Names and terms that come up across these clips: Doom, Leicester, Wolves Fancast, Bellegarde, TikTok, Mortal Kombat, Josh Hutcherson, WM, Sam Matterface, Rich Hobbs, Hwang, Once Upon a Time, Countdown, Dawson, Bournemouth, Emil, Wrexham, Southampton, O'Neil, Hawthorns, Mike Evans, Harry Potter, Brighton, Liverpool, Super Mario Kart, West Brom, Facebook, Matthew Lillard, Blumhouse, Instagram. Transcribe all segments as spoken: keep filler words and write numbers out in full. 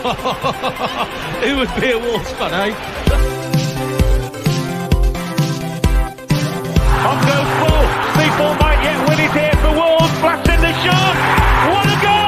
It would be a Wolves fan, eh? On goes Paul. People might yet win it here for Wolves. Blast in the shot. What a goal!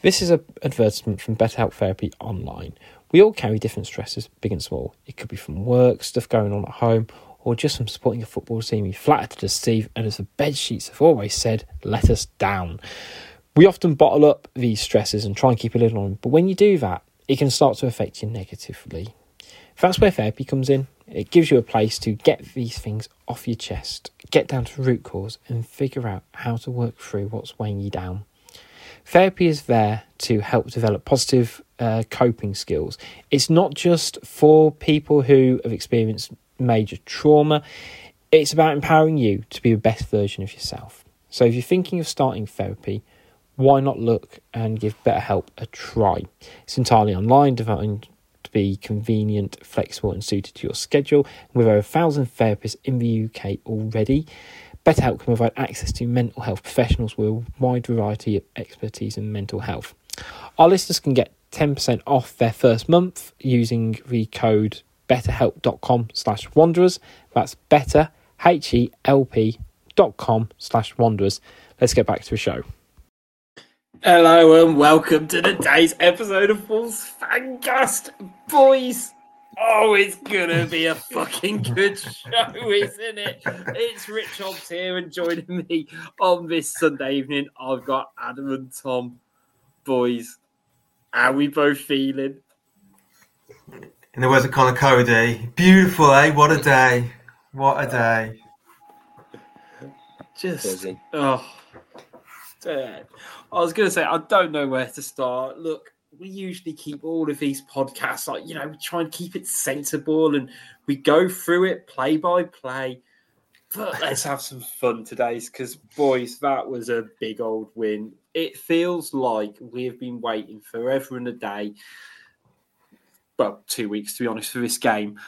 This is an advertisement from BetterHelp Therapy Online. We all carry different stresses, big and small. It could be from work, stuff going on at home, or just from supporting a football team you flattered to deceive, and as the bed sheets have always said, let us down. We often bottle up these stresses and try and keep a lid on them, but when you do that, it can start to affect you negatively. That's where therapy comes in. It gives you a place to get these things off your chest, get down to root cause, and figure out how to work through what's weighing you down. Therapy is there to help develop positive uh, coping skills. It's not just for people who have experienced major trauma. It's about empowering you to be the best version of yourself. So if you're thinking of starting therapy, why not look and give BetterHelp a try? It's entirely online, designed to be convenient, flexible and suited to your schedule. With over a thousand therapists in the U K already, BetterHelp can provide access to mental health professionals with a wide variety of expertise in mental health. Our listeners can get ten percent off their first month using the code betterhelp.com slash wanderers. That's better, H E L P dot com slash wanderers. Let's get back to the show. Hello and welcome to today's episode of Wolves Fancast, boys. Oh, it's going to be a fucking good show, isn't it? It's Rich Hobbs here, and joining me on this Sunday evening, I've got Adam and Tom. Boys, how are we both feeling? In the words of Connor Cody, beautiful, eh? What a day. What a day. Just, oh. I was going to say, I don't know where to start. Look. We usually keep all of these podcasts, like, you know, we try and keep it sensible and we go through it play by play. But let's have some fun today because, boys, that was a big old win. It feels like we have been waiting forever and a day. Well, two weeks, to be honest, for this game.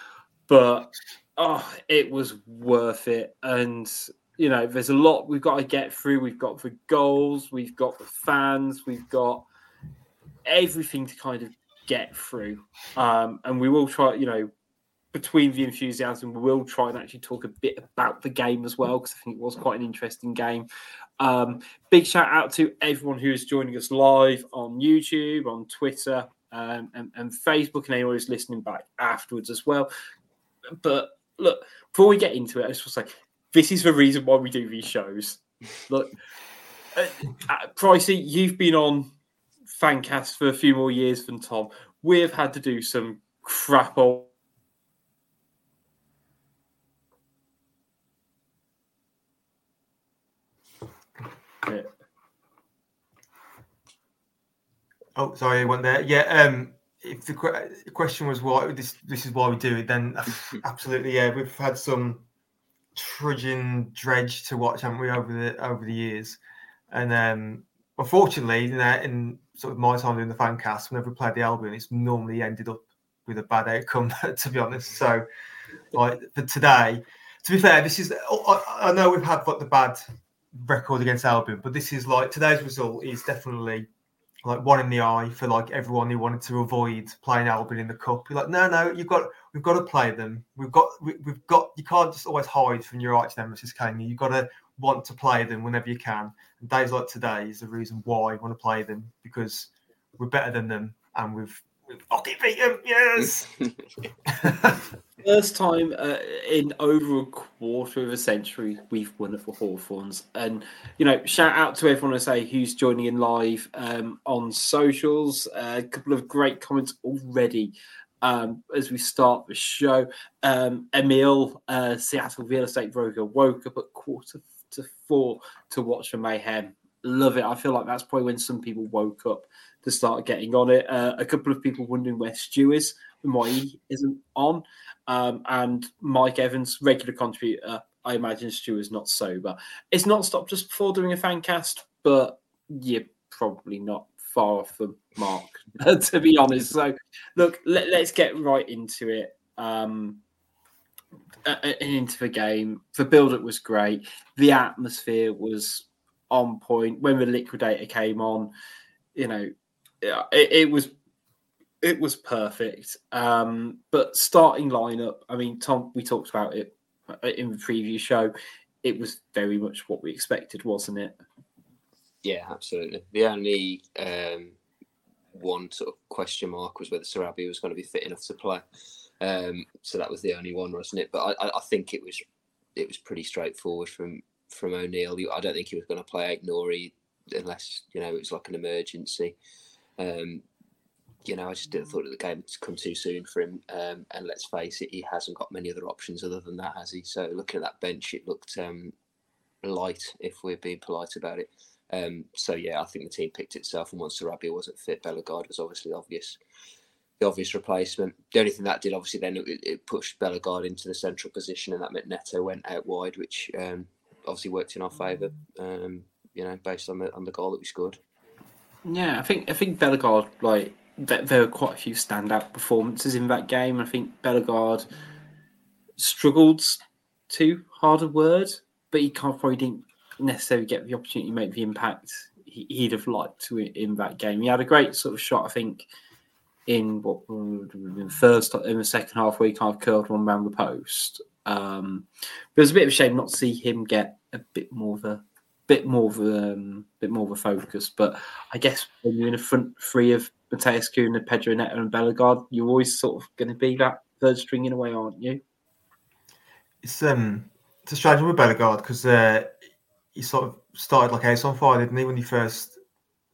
But, oh, it was worth it. And, you know, there's a lot we've got to get through. We've got the goals. We've got the fans. We've got everything to kind of get through, um, and we will try, you know, between the enthusiasm, we will try and actually talk a bit about the game as well, because I think it was quite an interesting game. Um, big shout out to everyone who is joining us live on YouTube, on Twitter, um, and, and Facebook, and anyone who's listening back afterwards as well. But look, before we get into it, I just want to say this is the reason why we do these shows. Look, uh, uh, Pricey, you've been on Fancast for a few more years than Tom. We have had to do some crap old yeah. Oh, sorry, I went there. Yeah, um, if the que- question was why this this is why we do it, then absolutely, yeah. We've had some trudging dredge to watch, haven't we, over the over the years, and um, unfortunately, in, uh, in sort of my time doing the Fancast, whenever we played the Albion, it's normally ended up with a bad outcome, to be honest. So, like, but today, to be fair, this is, I, I know we've had like, the bad record against Albion, but this is like, today's result is definitely like one in the eye for like everyone who wanted to avoid playing Albion in the cup. You're like, no, no, you've got, we've got to play them. We've got, we, we've got, you can't just always hide from your arch nemesis, can you? You've got to want to play them whenever you can, and days like today is the reason why we want to play them, because we're better than them and we've We've fucking beat them, yes. First time uh, in over a quarter of a century we've won it for Hawthorns. And, you know, shout out to everyone I say who's joining in live um, on socials. Uh, a couple of great comments already um, as we start the show. Um, Emil, uh, Seattle real estate broker, woke up at quarter to four to watch the mayhem. Love it. I feel like that's probably when some people woke up to start getting on it. Uh, a couple of people wondering where Stu is and why he isn't on. Um, and Mike Evans, regular contributor. I imagine Stu is not sober. It's not stopped us before doing a fan cast, but you're probably not far off the mark, to be honest. So, look, let, let's get right into it. Um, uh, into the game. The build-up was great. The atmosphere was on point. When the liquidator came on, you know, it, it was it was perfect. Um, but starting lineup, I mean, Tom, we talked about it in the preview show. It was very much what we expected, wasn't it? Yeah, absolutely. The only um, one sort of question mark was whether Sarabia was going to be fit enough to play. Um, so that was the only one, wasn't it? But I, I think it was it was pretty straightforward from from O'Neil. I don't think he was going to play Ignori unless, you know, it was like an emergency. Um, you know, I just didn't thought that the game had come too soon for him. Um, and let's face it, he hasn't got many other options other than that, has he? So looking at that bench, it looked um, light, if we're being polite about it. Um, so, yeah, I think the team picked itself. And once Sarabia wasn't fit, Bellegarde was obviously obvious. The obvious replacement. The only thing that did, obviously, then it, it pushed Bellegarde into the central position, and that meant Neto went out wide, which um, obviously worked in our favour. Um, you know, based on the on the goal that we scored. Yeah, I think I think Bellegarde, like, there, there were quite a few standout performances in that game. I think Bellegarde struggled, too hard a word, but he can't, probably didn't necessarily get the opportunity to make the impact he, he'd have liked to in that game. He had a great sort of shot, I think, in what in the first in the second half where he kind of curled one round the post. Um, but it was a bit of a shame not to see him get a bit more of a Bit more of a um, bit more of a focus, but I guess when you're in a front three of Matheus Cunha, Pedro Neto, and Bellegarde, you're always sort of going to be that third string in a way, aren't you? It's um, it's a strange one with Bellegarde because uh, he sort of started like ace on fire, didn't he? When he first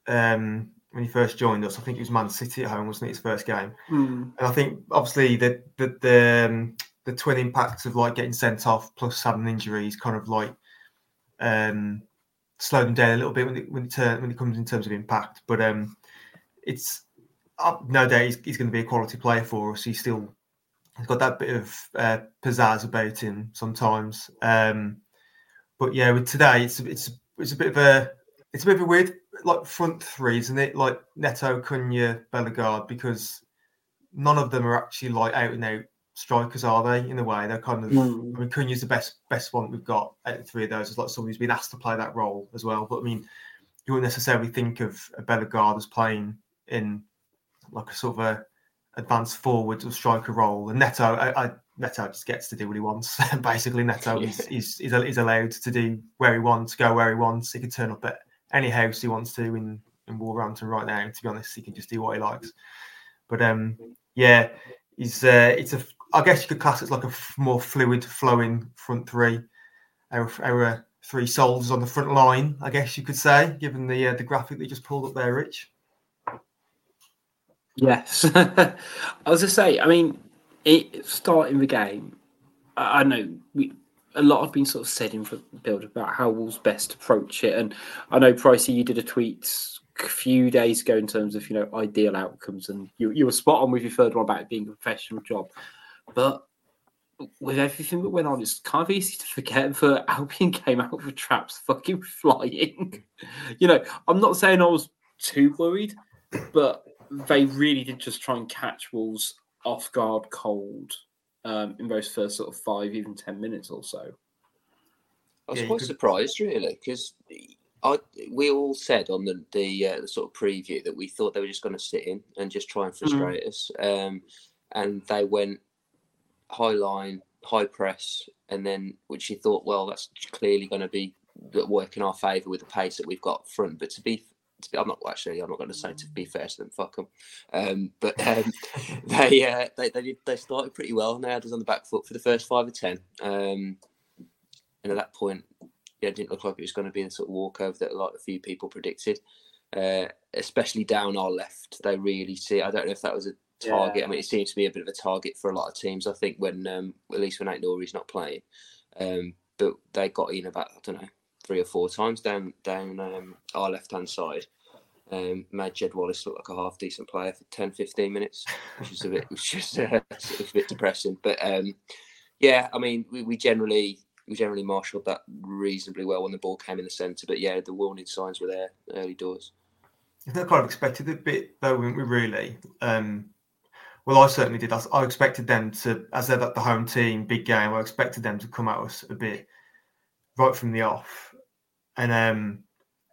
um, when he first joined us, I think it was Man City at home, wasn't it? His first game, mm. and I think obviously the the the, um, the twin impacts of like getting sent off plus having injuries kind of like um. slow them down a little bit when it when it, uh, when it comes in terms of impact, but um, it's uh, no doubt he's, he's going to be a quality player for us. He's still he's got that bit of uh, pizzazz about him sometimes. Um, but yeah, with today it's it's it's a bit of a it's a bit of a weird like front three, isn't it? Like Neto, Cunha, Bellegarde, because none of them are actually like out and out strikers, are they? In a way, they're kind of. Mm. I mean, Cunha's the best best one that we've got out of three of those. It's like somebody who's been asked to play that role as well. But I mean, you wouldn't necessarily think of a Bellegarde as playing in like a sort of a advanced forward or striker role. And Neto, I, I, Neto just gets to do what he wants. Basically, Neto yeah. is he's, he's, he's allowed to do where he wants, go where he wants. He can turn up at any house he wants to in in Wolverhampton right now. To be honest, he can just do what he likes. But um, yeah, he's uh, it's a. I guess you could class it as like a f- more fluid, flowing front three. Our, our three soldiers on the front line, I guess you could say, given the uh, the graphic that you just pulled up there, Rich. Yes. I was going to say, I mean, it, starting the game, I, I know we, a lot have been sort of said in the build about how Wolves best approach it. And I know, Pricey, you did a tweet a few days ago in terms of, you know, ideal outcomes. And you, you were spot on with your third one about it being a professional job. But with everything that went on, it's kind of easy to forget that Albion came out with traps fucking flying. You know, I'm not saying I was too worried, but they really did just try and catch Wolves off guard cold um, in those first sort of five, even ten minutes or so. I was yeah, quite could... surprised, really, because we all said on the the, uh, the sort of preview that we thought they were just going to sit in and just try and frustrate mm-hmm. us. Um, and they went high line, high press, and then which you thought, well, that's clearly going to be work in our favour with the pace that we've got front. But to be to be, I'm not actually. I'm not going to say to be fair to them. Fuck them. Um, but um, they, uh, they they did, they started pretty well, and they had us on the back foot for the first five or ten. Um, and at that point, yeah, it didn't look like it was going to be the sort of walkover that a lot a few people predicted. Uh, especially down our left, they really see. I don't know if that was a target. Yeah. I mean, it seems to be a bit of a target for a lot of teams. I think when um, at least when Nate Norrie's not playing, um, but they got in about I don't know. three or four times down down um, our left-hand side. Um, made Jed Wallace look like a half-decent player for ten, fifteen minutes, which is a bit, which is, uh, sort of a bit depressing. But, um, yeah, I mean, we, we generally we generally marshalled that reasonably well when the ball came in the centre. But, yeah, the warning signs were there early doors. I think I kind of expected a bit, though, weren't we, really? Um, well, I certainly did. I, I expected them to, as they're the home team, big game, I expected them to come at us a bit right from the off. And um,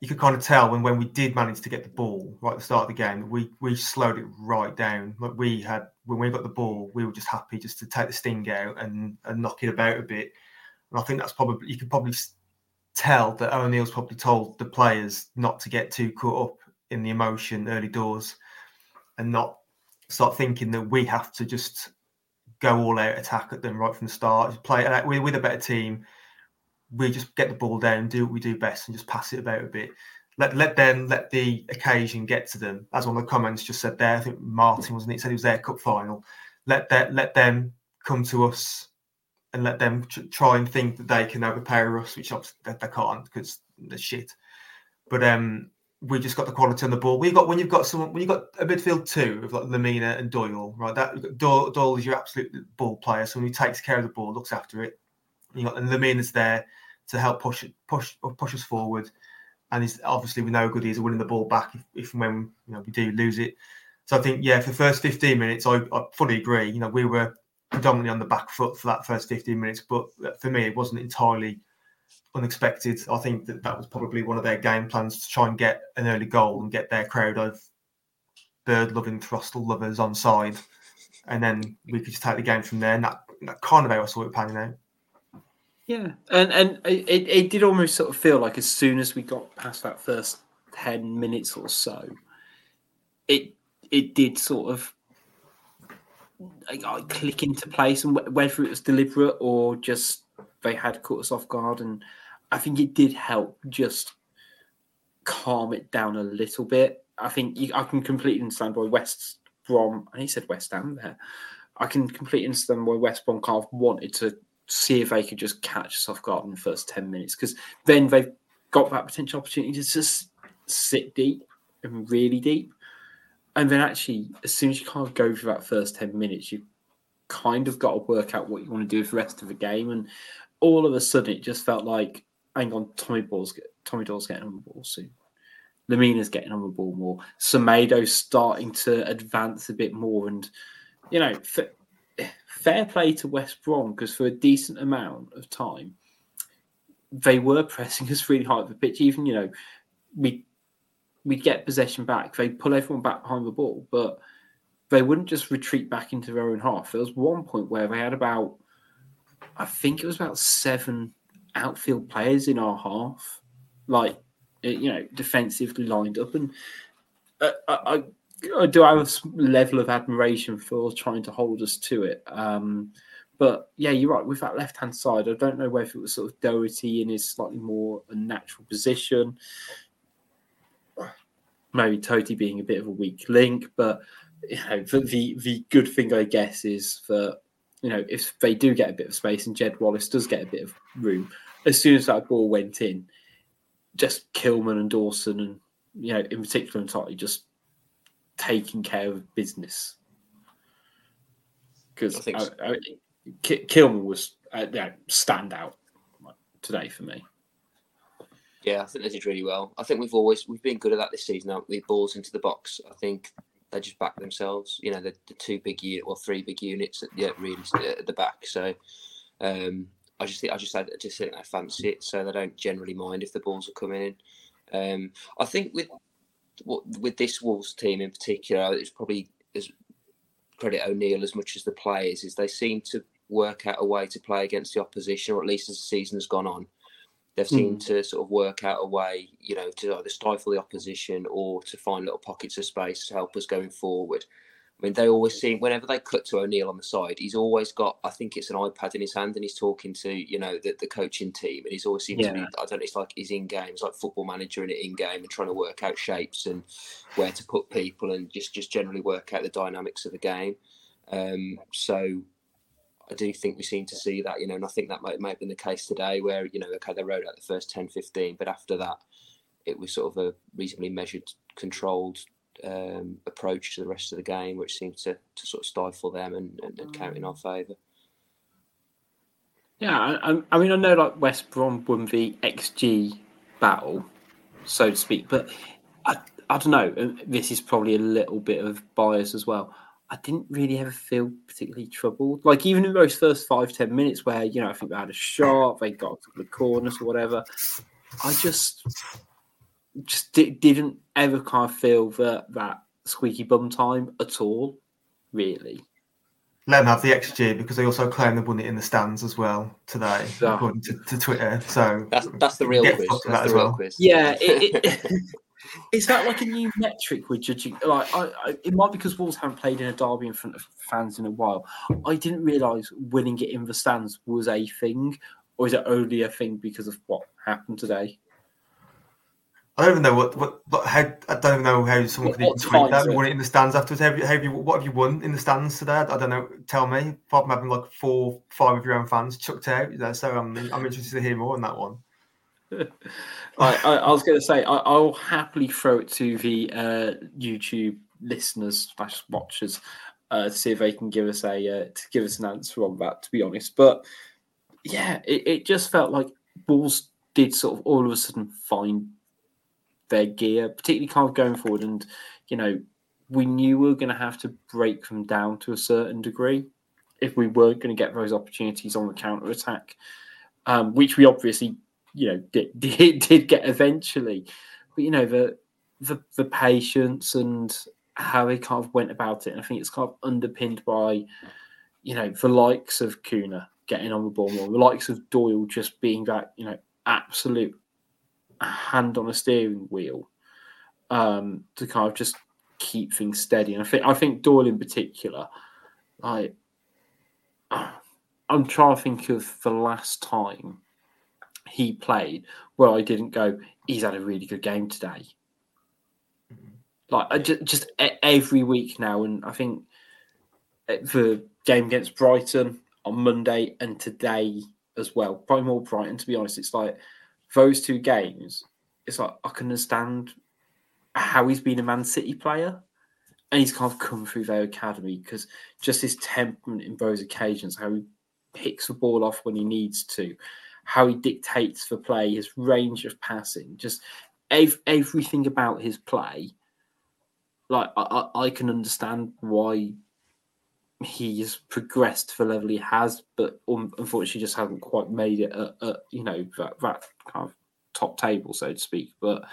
you could kind of tell when, when we did manage to get the ball right at the start of the game, we we slowed it right down. Like we had when we got the ball, we were just happy just to take the sting out and, and knock it about a bit. And I think that's probably you could probably tell that O'Neill's probably told the players not to get too caught up in the emotion early doors, and not start thinking that we have to just go all out attack at them right from the start. Play we're with a better team. We just get the ball down, do what we do best, and just pass it about a bit. Let let them let the occasion get to them. As one of the comments just said there, I think Martin wasn't it said he was their cup final. Let that let them come to us, and let them tr- try and think that they can overpower us, which obviously they, they can't because they're shit. But um, we just got the quality on the ball. We got when you've got someone when you've got a midfield two of like Lemina and Doyle, right? That Doyle, Doyle is your absolute ball player, someone who takes care of the ball, looks after it. You got and Lemina's there to help push push push us forward, and he's obviously with no good he's winning the ball back if, if and when you know we do lose it. So I think yeah, for the first fifteen minutes, I, I fully agree. You know, we were predominantly on the back foot for that first fifteen minutes, but for me, it wasn't entirely unexpected. I think that that was probably one of their game plans to try and get an early goal and get their crowd of bird-loving, throstle lovers on side, and then we could just take the game from there. And that that kind of how I saw it panning out. Yeah, and and it, it did almost sort of feel like as soon as we got past that first ten minutes or so, it it did sort of like, click into place, and whether it was deliberate or just they had caught us off guard, and I think it did help just calm it down a little bit. I think you, I can completely understand why West Brom, and he said West Ham there, I can completely understand why West Brom kind of wanted to see if they could just catch us off guard in the first ten minutes, because then they've got that potential opportunity to just sit deep and really deep. And then actually, as soon as you kind of go through that first ten minutes, you've kind of got to work out what you want to do for the rest of the game. And all of a sudden, it just felt like, hang on, Tommy Doyle's Tommy Doyle's getting on the ball soon. Lemina's getting on the ball more. Semedo's starting to advance a bit more. And, you know... For, fair play to West Brom, because for a decent amount of time, they were pressing us really high up the pitch. Even, you know, we we'd get possession back. They'd pull everyone back behind the ball, but they wouldn't just retreat back into their own half. There was one point where they had about, I think it was about seven outfield players in our half, like, you know, defensively lined up. And I... I I do have a level of admiration for trying to hold us to it. Um, but, yeah, you're right. With that left-hand side, I don't know whether it was sort of Doherty in his slightly more unnatural position. Maybe Toti being a bit of a weak link. But, you know, the, the, the good thing, I guess, is that, you know, if they do get a bit of space and Jed Wallace does get a bit of room, as soon as that ball went in, just Kilman and Dawson and, you know, in particular and Toti just... taking care of business, because so. Kilman was uh, yeah, stand out today for me. Yeah, I think they did really well. I think we've always we've been good at that this season. Aren't we? Balls into the box. I think they just back themselves. You know, the, the two big unit or three big units at yeah, really at the back. So um, I just think I just I just think they fancy it. So they don't generally mind if the balls are coming in. Um, I think with. With this Wolves team in particular, it's probably as credit O'Neil as much as the players, is they seem to work out a way to play against the opposition, or at least as the season has gone on, They've seemed mm. to sort of work out a way, you know, to either stifle the opposition or to find little pockets of space to help us going forward. I mean, they always seem, whenever they cut to O'Neil on the side, he's always got, I think it's an iPad in his hand and he's talking to, you know, the, the coaching team. And he's always seemed yeah. to be, I don't know, it's like he's in game. It's like Football Manager in an in-game and trying to work out shapes and where to put people and just, just generally work out the dynamics of the game. Um, so... I do think we seem to see that, you know, and I think that might, might have been the case today where, you know, okay, they rode out the first ten, fifteen, but after that, it was sort of a reasonably measured, controlled um, approach to the rest of the game, which seemed to, to sort of stifle them and, and, and count in our favour. Yeah, I, I mean, I know like West Brom won the X G battle, so to speak, but I, I don't know, this is probably a little bit of bias as well. I didn't really ever feel particularly troubled. Like, even in those first five, ten minutes where, you know, I think they had a shot, they got to the corners or whatever, I just just di- didn't ever kind of feel that, that squeaky bum time at all, really. Let them have the X G because they also claim they won it in the stands as well today, so, according to, to Twitter. So that's, that's the real quiz. That's that the real well. quiz. Yeah, it... it Is that like a new metric we're judging? Like, I, I, it might be because Wolves haven't played in a derby in front of fans in a while. I didn't realise winning it in the stands was a thing, or is it only a thing because of what happened today? I don't even know what. what, what how, I don't even know how someone what, could even tweet that. Won it in the stands afterwards. Have you, have you, what have you won in the stands today? I don't know. Tell me. Apart from having like four, five of your own fans chucked out, you know, so I'm, I'm interested to hear more on that one. I, I, I was going to say I, I'll happily throw it to the uh, YouTube listeners slash watchers uh, to see if they can give us a uh, to give us an answer on that. To be honest, but yeah, it, it just felt like Wolves did sort of all of a sudden find their gear, particularly kind of going forward. And you know, we knew we were going to have to break them down to a certain degree if we were going to get those opportunities on the counter attack, um, which we obviously. You know, did, did did get eventually, but you know the the the patience and how they kind of went about it. And I think it's kind of underpinned by, you know, the likes of Cunha getting on the ball more, the likes of Doyle just being that, you know, absolute hand on a steering wheel um, to kind of just keep things steady. And I think I think Doyle in particular, like I'm trying to think of the last time. He played where I didn't go, he's had a really good game today. Like, I just, just every week now, and I think the game against Brighton on Monday and today as well, probably more Brighton, to be honest, it's like those two games, it's like I can understand how he's been a Man City player and he's kind of come through their academy because just his temperament in those occasions, how he picks the ball off when he needs to, how he dictates for play, his range of passing, just ev- everything about his play. Like I, I can understand why he's progressed to the level he has, but um, unfortunately just hasn't quite made it at, at you know, that, that kind of top table, so to speak. But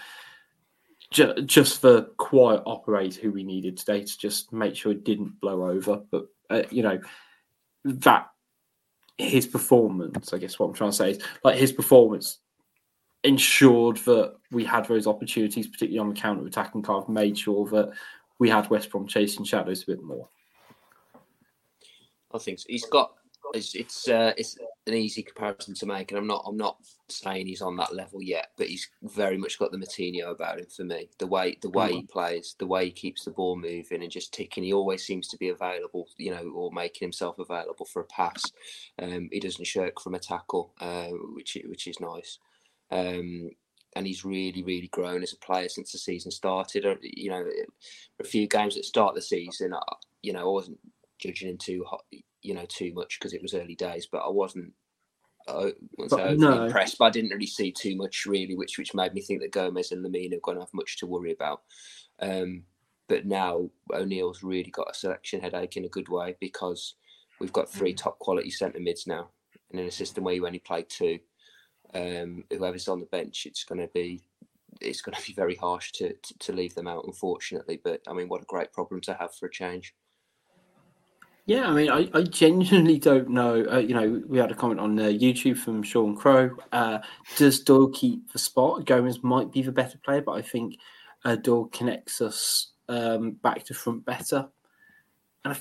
ju- just the quiet operator who we needed today to just make sure it didn't blow over. But, uh, you know, that, his performance, I guess what I'm trying to say is like his performance ensured that we had those opportunities, particularly on the counter attack, and kind of made sure that we had West Brom chasing shadows a bit more. I think so. He's got it's it's, uh, it's an easy comparison to make, and I'm not I'm not saying he's on that level yet, but he's very much got the Matinho about him for me. The way the way mm-hmm. he plays, the way he keeps the ball moving and just ticking, he always seems to be available, you know, or making himself available for a pass. Um, he doesn't shirk from a tackle, uh, which which is nice. Um, and he's really really grown as a player since the season started. You know, a few games at the start of the season, I, you know, I wasn't judging him too hot. You know, too much because it was early days, but I wasn't I was but no. impressed, but I didn't really see too much really, which which made me think that Gomez and Lemina are going to have much to worry about. Um, but now O'Neill's really got a selection headache in a good way because we've got three top quality centre mids now, and in a system where you only play two, um, whoever's on the bench, it's going to be it's going to be very harsh to, to to leave them out, unfortunately. But I mean, what a great problem to have for a change. Yeah, I mean, I, I genuinely don't know. Uh, you know, we had a comment on uh, YouTube from Sean Crow. Uh, does Doyle keep the spot? Gomez might be the better player, but I think uh, Doyle connects us um, back to front better. And I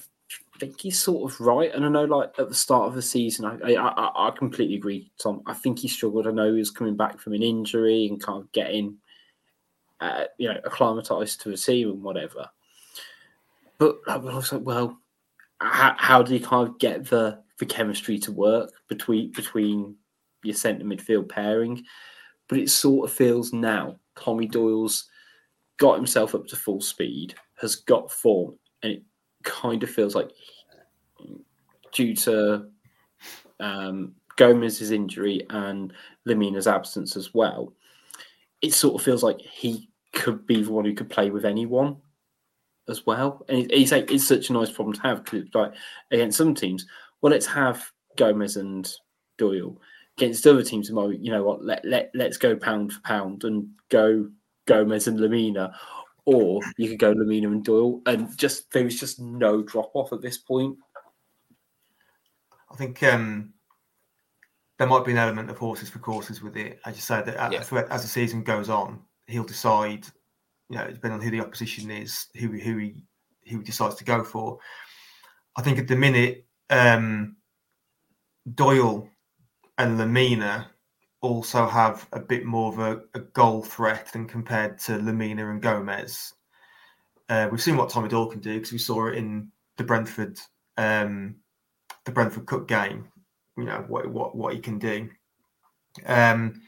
think he's sort of right. And I know, like, at the start of the season, I, I, I completely agree, Tom. I think he struggled. I know he was coming back from an injury and kind of getting, uh, you know, acclimatised to a team and whatever. But I was like, well, how, how do you kind of get the, the chemistry to work between between your centre midfield pairing? But it sort of feels now Tommy Doyle's got himself up to full speed, has got form, and it kind of feels like due to um, Gomez's injury and Lemina's absence as well, it sort of feels like he could be the one who could play with anyone as well. And he's like, it's such a nice problem to have because it's like against some teams, well, let's have Gomez and Doyle. Against other teams, you know what, let, let, let's go pound for pound and go Gomez and Lemina, or you could go Lemina and Doyle, and just there was just no drop off at this point. I think um, there might be an element of horses for courses with it. As you said, that yeah. as the season goes on, he'll decide. You know, depending on who the opposition is, who who he who he decides to go for. I think at the minute, um, Doyle and Lemina also have a bit more of a, a goal threat than compared to Lemina and Gomez. Uh, we've seen what Tommy Doyle can do because we saw it in the Brentford um, the Brentford Cup game. You know what what what he can do. Um,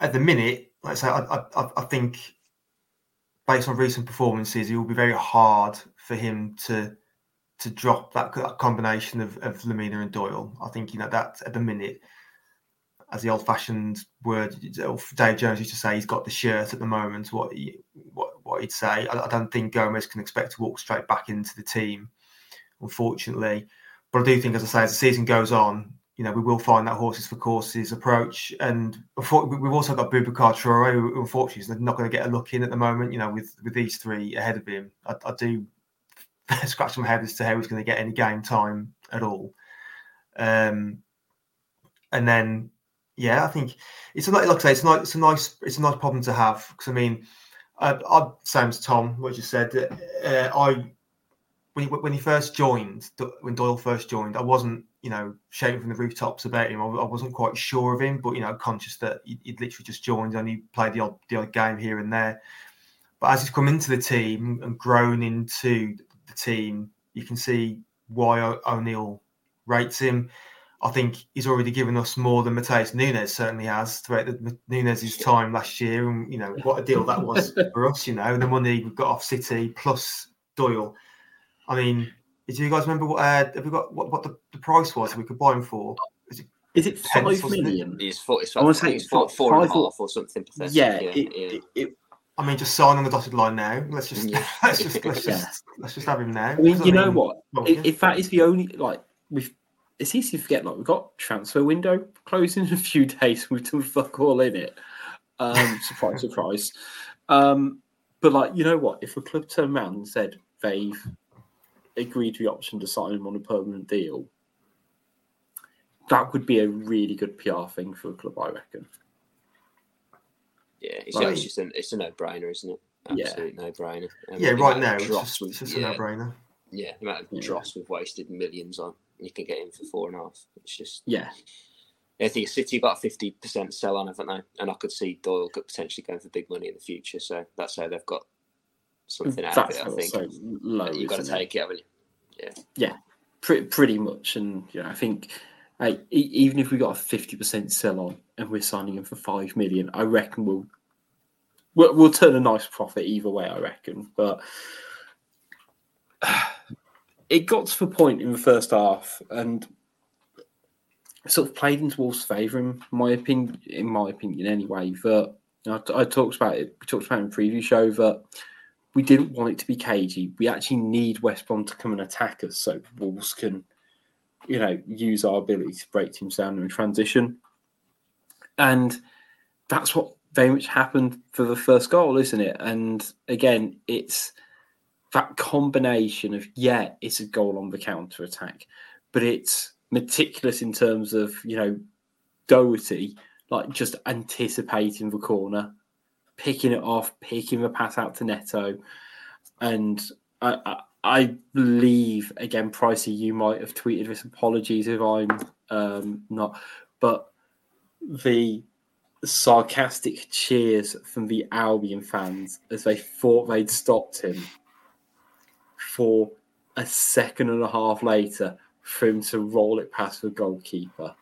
at the minute, like I say, I I, I think. Based on recent performances, it will be very hard for him to to drop that, that combination of, of Lemina and Doyle. I think, you know, that at the minute, as the old-fashioned word, Dave Jones used to say, he's got the shirt at the moment, what, he, what, what he'd say. I, I don't think Gomez can expect to walk straight back into the team, unfortunately. But I do think, as I say, as the season goes on, you know, we will find that horses for courses approach. And we've also got Boubacar Traoré, who unfortunately is not going to get a look in at the moment, you know, with, with these three ahead of him. I, I do scratch my head as to how he's going to get any game time at all. Um, and then, yeah, I think it's a, like I say, it's, not, it's, a nice, it's a nice problem to have. Because, I mean, I, I, same as Tom, what you said, uh, I... When he, when he first joined, when Doyle first joined, I wasn't, you know, shouting from the rooftops about him. I, I wasn't quite sure of him, but, you know, conscious that he'd, he'd literally just joined and he played the odd, the odd game here and there. But as he's come into the team and grown into the team, you can see why o- O'Neil rates him. I think he's already given us more than Matheus Nunes certainly has throughout the, Nunes' time last year. And, you know, what a deal that was for us, you know, the money we got off City plus Doyle. I mean, do you guys remember what? Uh, have we got what, what the, the price was that we could buy him for? Is it, is it five million? It's four. It's, I want to say it's four, four and a half or something. Yeah, yeah, it, yeah. It, it, I mean, just sign on the dotted line now. Let's just yeah. let's just let's yeah. just let's just have him now. I mean, you I know mean, what? Well, if, if that is the only like we've, it's easy to forget. Like we've got transfer window closing in a few days. We've done fuck all in it. Um, surprise, surprise. Um, but like you know what? If a club turned around and said they've agreed to the option to sign him on a permanent deal, that would be a really good P R thing for a club, I reckon. Yeah, it's, right. it's just an, it's a no-brainer, isn't it? Absolute yeah. no-brainer. Um, yeah, right now, it's just, it's just yeah, a no-brainer. Yeah, the amount of yeah. dross we've wasted millions on, you can get him for four and a half. It's just... Yeah. I think City got a fifty percent sell-on, haven't they? And I could see Doyle could potentially go for big money in the future, so that's how they've got something out that's of it, I think. So low, you've got to take it, haven't you? Yeah. Yeah, pretty, pretty much. And, you know, I think uh, e- even if we got a fifty percent sell-on and we're signing him for five million, I reckon we'll, we'll we'll turn a nice profit either way, I reckon. But uh, it got to the point in the first half and sort of played into Wolves' favour, in my opinion, in my opinion anyway. But you know, I, I talked about it, we talked about it in the preview show, that we didn't want it to be cagey. We actually need West Brom to come and attack us so Wolves can, you know, use our ability to break teams down in transition. And that's what very much happened for the first goal, isn't it? And again, it's that combination of, yeah, it's a goal on the counter-attack, but it's meticulous in terms of, you know, Doherty, like just anticipating the corner, picking it off, picking the pass out to Neto. And I, I, I believe, again, Pricey, you might have tweeted this. Apologies if I'm um, not. But the sarcastic cheers from the Albion fans as they thought they'd stopped him for a second and a half later for him to roll it past the goalkeeper.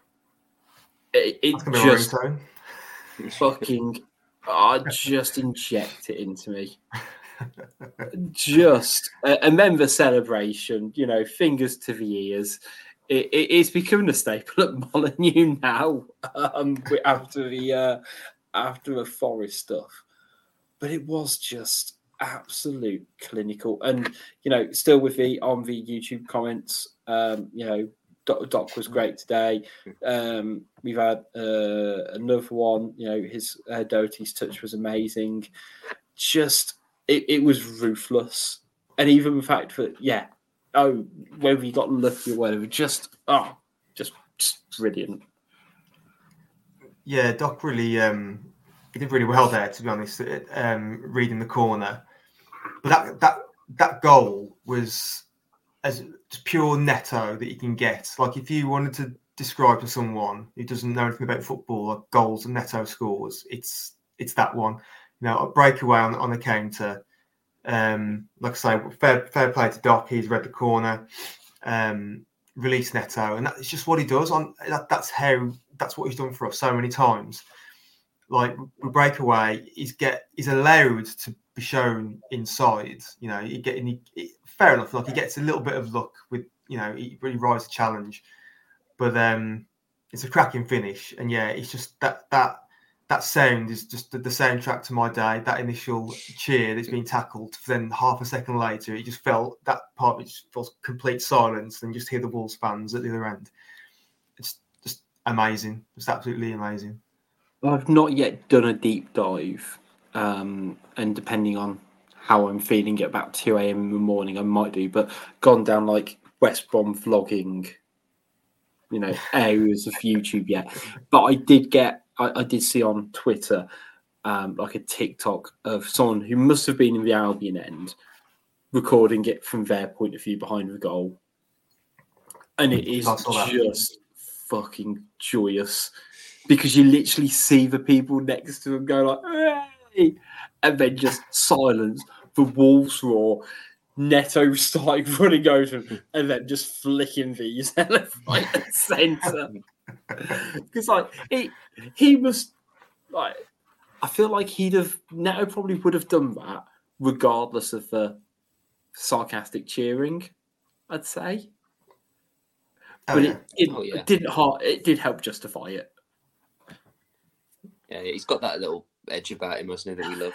It, it just fucking, I oh, just inject it into me. Just, uh, and then the celebration, you know, fingers to the ears. It, it, it's becoming a staple at Molineux now um, after the uh, after the Forest stuff. But it was just absolute clinical. And, you know, still with the, on the YouTube comments, um, you know, Doc, Doc was great today. Um, we've had uh, another one. You know, his uh, Doherty's touch was amazing. Just, it, it was ruthless. And even the fact that, yeah, oh, whether you got lucky or whatever, just, oh, just, just brilliant. Yeah, Doc really, um, he did really well there, to be honest, um, reading the corner. But that, that, that goal was as pure Neto that you can get. Like, if you wanted to describe to someone who doesn't know anything about football, like goals and Neto scores, it's it's that one. You know, a breakaway on, on the counter. Um, like I say, fair, fair play to Doc. He's read the corner, um, released Neto, and that's just what he does. On that, that's how that's what he's done for us so many times. Like, we break away, he's get he's allowed to be shown inside. You know, you get he, he, fair enough. Like, he gets a little bit of luck with, you know, he really rides a challenge, but um, it's a cracking finish. And yeah, it's just that that that sound is just the, the soundtrack to my day. That initial cheer that's been tackled, then half a second later, it just felt that part. It just felt complete silence, and just hear the Wolves fans at the other end. It's just amazing. It's absolutely amazing. I've not yet done a deep dive, um, and depending on how I'm feeling at about two a.m. in the morning, I might do, but gone down like West Brom vlogging, you know, areas of YouTube yet. But I did get, I, I did see on Twitter, um, like a TikTok of someone who must have been in the Albion end, recording it from their point of view behind the goal. And it is just fucking joyous. Because you literally see the people next to them go like, hey! And then just silence, the Wolves roar, Neto starting running over them, and then just flicking these left, right, and centre. Because like he, he must like, I feel like he'd have Neto probably would have done that regardless of the sarcastic cheering. I'd say, oh, but yeah. it, it, oh, yeah. it didn't hard, it did help justify it. Yeah, he's got that little edge about him, hasn't he, that we love?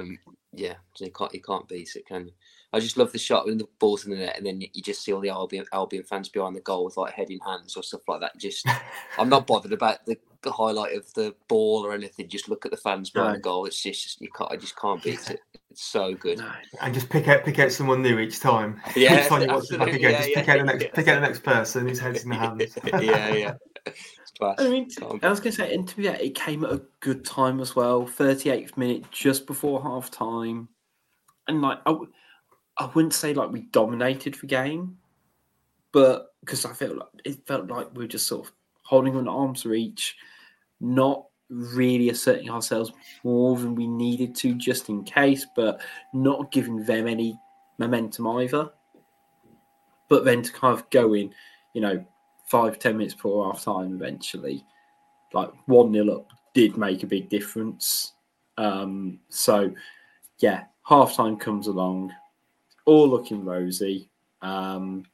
Um, yeah, so he can't he can't beat it, can you? I just love the shot when the ball's in the net, and then you just see all the Albion Albion fans behind the goal with like heading hands or stuff like that. Just, I'm not bothered about the highlight of the ball or anything. Just look at the fans behind no. the goal. It's just you can't. I just can't beat it. It's so good. No. And just pick out pick out someone new each time. Yeah, each time you watch it back again, yeah, just yeah, pick yeah, out the next yeah. pick out the next person who's heads in the hands. yeah, yeah. Class. I mean, I was going to say, into that, it came at a good time as well. thirty-eighth minute, just before half time, and like I, w- I wouldn't say like we dominated the game, but because I felt like it felt like we were just sort of holding on to arm's reach, not really asserting ourselves more than we needed to, just in case, but not giving them any momentum either. But then to kind of go in, you know, Five, ten minutes before half time, eventually, like one nil up did make a big difference. Um, so, yeah, half time comes along, all looking rosy. Um,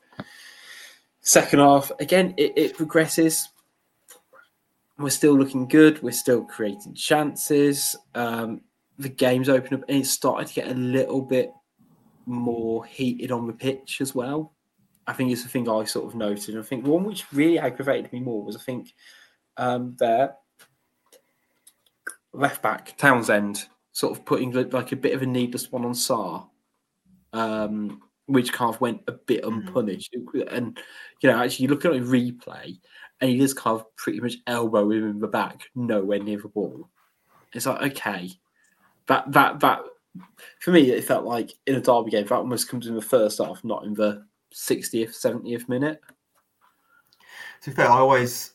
second half, again, it, it progresses. We're still looking good, we're still creating chances. Um, the game's opened up and it started to get a little bit more heated on the pitch as well. I think it's the thing I sort of noted. I think one which really aggravated me more was I think um, their left back Townsend sort of putting like a bit of a needless one on Sarr um, which kind of went a bit unpunished. Mm-hmm. And, you know, actually, you look at a replay and he just kind of pretty much elbow him in the back, nowhere near the ball. It's like, okay, that, that, that, for me, it felt like in a derby game, that almost comes in the first half, not in the sixtieth, seventieth minute. To be fair, I always,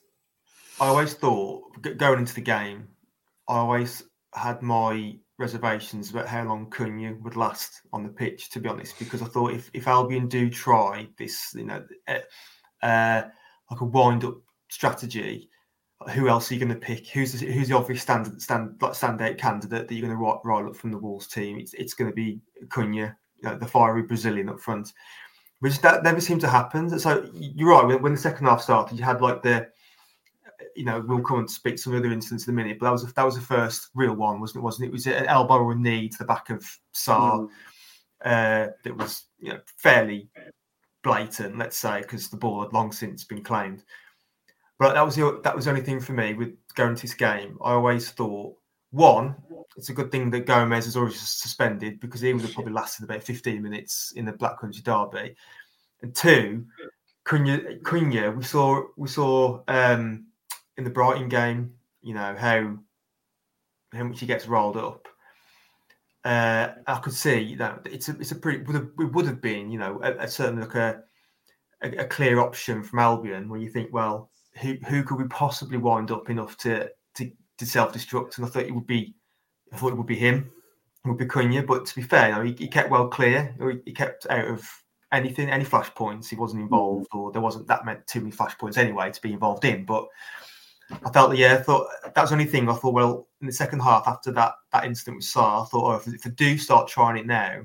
I always thought going into the game, I always had my reservations about how long Cunha would last on the pitch, to be honest, because I thought if, if Albion do try this, you know, uh, like a wind-up strategy, who else are you going to pick? Who's the, who's the obvious standard, stand, like standout candidate that you're going to roll up from the Wolves team? It's it's going to be Cunha, you know, the fiery Brazilian up front, which that never seemed to happen. So you're right, when, when the second half started, you had like the, you know, we'll come and speak some other incidents in a minute, but that was a, that was the first real one, wasn't it? Wasn't it? It was an elbow or a knee to the back of Sarr that mm. uh, was, you know, fairly blatant, let's say, because the ball had long since been claimed. But that was the, that was the only thing for me with going to this game. I always thought, one, it's a good thing that Gomez is already suspended because he would have probably lasted about fifteen minutes in the Black Country derby. And two, Cunha, Cunha we saw we saw um, in the Brighton game, you know, how how much he gets rolled up. Uh, I could see, you know, it's a, it's a pretty, it would have been, you know, a, a certain like a, a a clear option from Albion where you think, well, Who who could we possibly wind up enough to, to, to self-destruct? And I thought it would be, I thought it would be him, it would be Cunha. But to be fair, you know, he, he kept well clear. He kept out of anything, any flashpoints. He wasn't involved, or there wasn't that meant too many flashpoints anyway to be involved in. But I felt that, yeah, I thought that was the only thing. I thought, well, in the second half after that that incident with Sarr, I thought, oh, if, if I do start trying it now,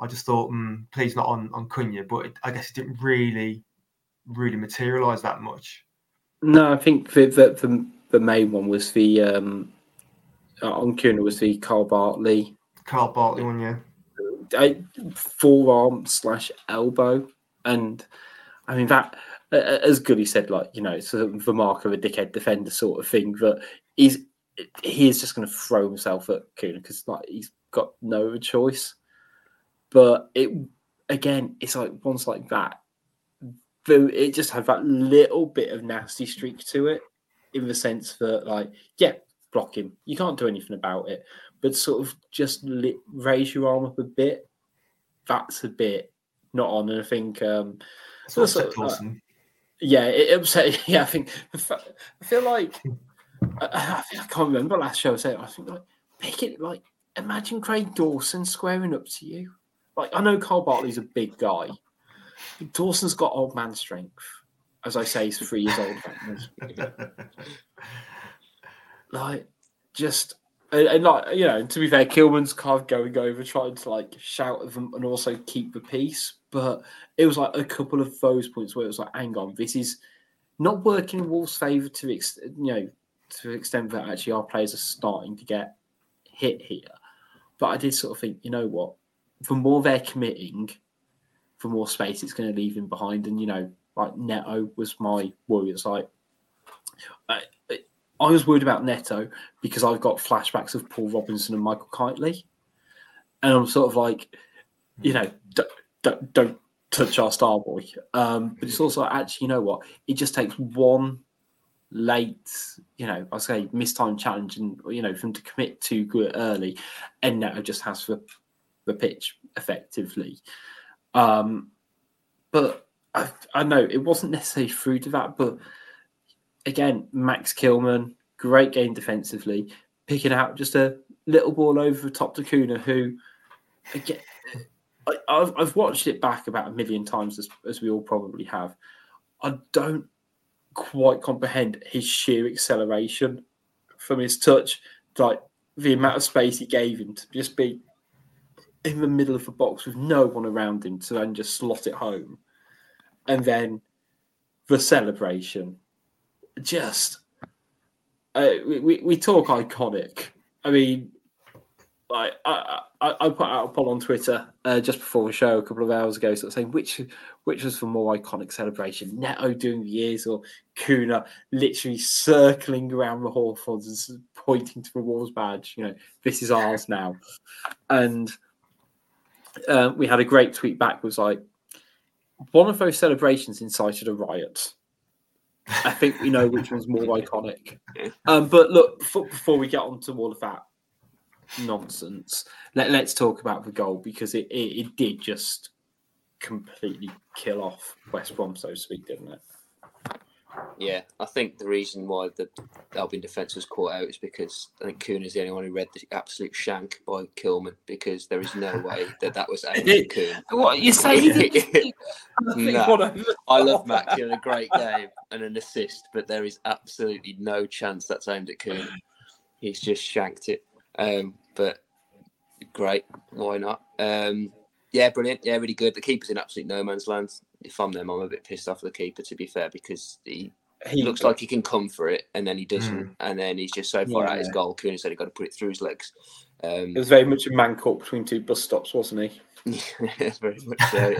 I just thought, mm, please not on on Cunha. But it, I guess it didn't really really materialise that much. No, I think the the, the, the main one was the um, on Cunha was the Carl Bartley, Carl Bartley one, yeah, I, forearm slash elbow, and I mean that, as Goody said, like, you know, it's sort of the mark of a dickhead defender sort of thing. That he's he is just going to throw himself at Cunha because like he's got no other choice. But it again, it's like ones like that. It just had that little bit of nasty streak to it, in the sense that, like, yeah, block him. You can't do anything about it, but sort of just li- raise your arm up a bit. That's a bit not on. And I think, um, also, uh, yeah, it upset. Yeah, I think I feel like I, I, think, I can't remember last show I said. I think like pick it. Like imagine Craig Dawson squaring up to you. Like I know Carl Bartley's a big guy. Dawson's got old man strength, as I say, he's three years old. Like, just and, and like you know, to be fair, Kilman's kind of going over, trying to like shout at them and also keep the peace. But it was like a couple of those points where it was like, hang on, this is not working in Wolves' favour to ex- you know to the extent that actually our players are starting to get hit here. But I did sort of think, you know what, the more they're committing, for more space it's going to leave him behind. And, you know, like Neto was my worry. It's like, I, I was worried about Neto because I've got flashbacks of Paul Robinson and Michael Kitely. And I'm sort of like, you know, don't, don't, don't touch our star boy. Um, but it's also actually, you know what? It just takes one late, you know, I say mistimed challenge and, you know, for him to commit too early. And Neto just has for the pitch effectively. Um, but I, I know it wasn't necessarily through to that, but again, Max Kilman, great game defensively, picking out just a little ball over the top to Cunha, who again, I, I've, I've watched it back about a million times, as, as we all probably have. I don't quite comprehend his sheer acceleration from his touch, like the amount of space he gave him to just be in the middle of the box with no one around him to then just slot it home. And then the celebration. Just, uh, we, we talk iconic. I mean, I I, I put out a poll on Twitter uh, just before the show a couple of hours ago, sort of saying which which was the more iconic celebration, Neto doing the ears or Cunha literally circling around the Hawthorns and pointing to the Wolves badge, you know, this is ours now. And uh, we had a great tweet back, was like, one of those celebrations incited a riot. I think we know which one's more iconic. Um, but look, for, before we get on to all of that nonsense, let, let's talk about the goal, because it, it, it did just completely kill off West Brom, so to speak, didn't it? Yeah, I think the reason why the Albion defence was caught out is because I think Cunha is the only one who read the absolute shank by Kilman, because there is no way that that was aimed at Cunha. What you say? No. I love Matt Cunha, a great game and an assist, but there is absolutely no chance that's aimed at Cunha. He's just shanked it. Um, but great, why not? Um, yeah, brilliant. Yeah, really good. The keeper's in absolute no man's land. If I'm them, I'm a bit pissed off at the keeper, to be fair, because he, he looks like he can come for it, and then he doesn't, mm. and then he's just so far yeah. out his goal. Cunha said he got to put it through his legs. Um, it was very much a man caught between two bus stops, wasn't he? Very much so.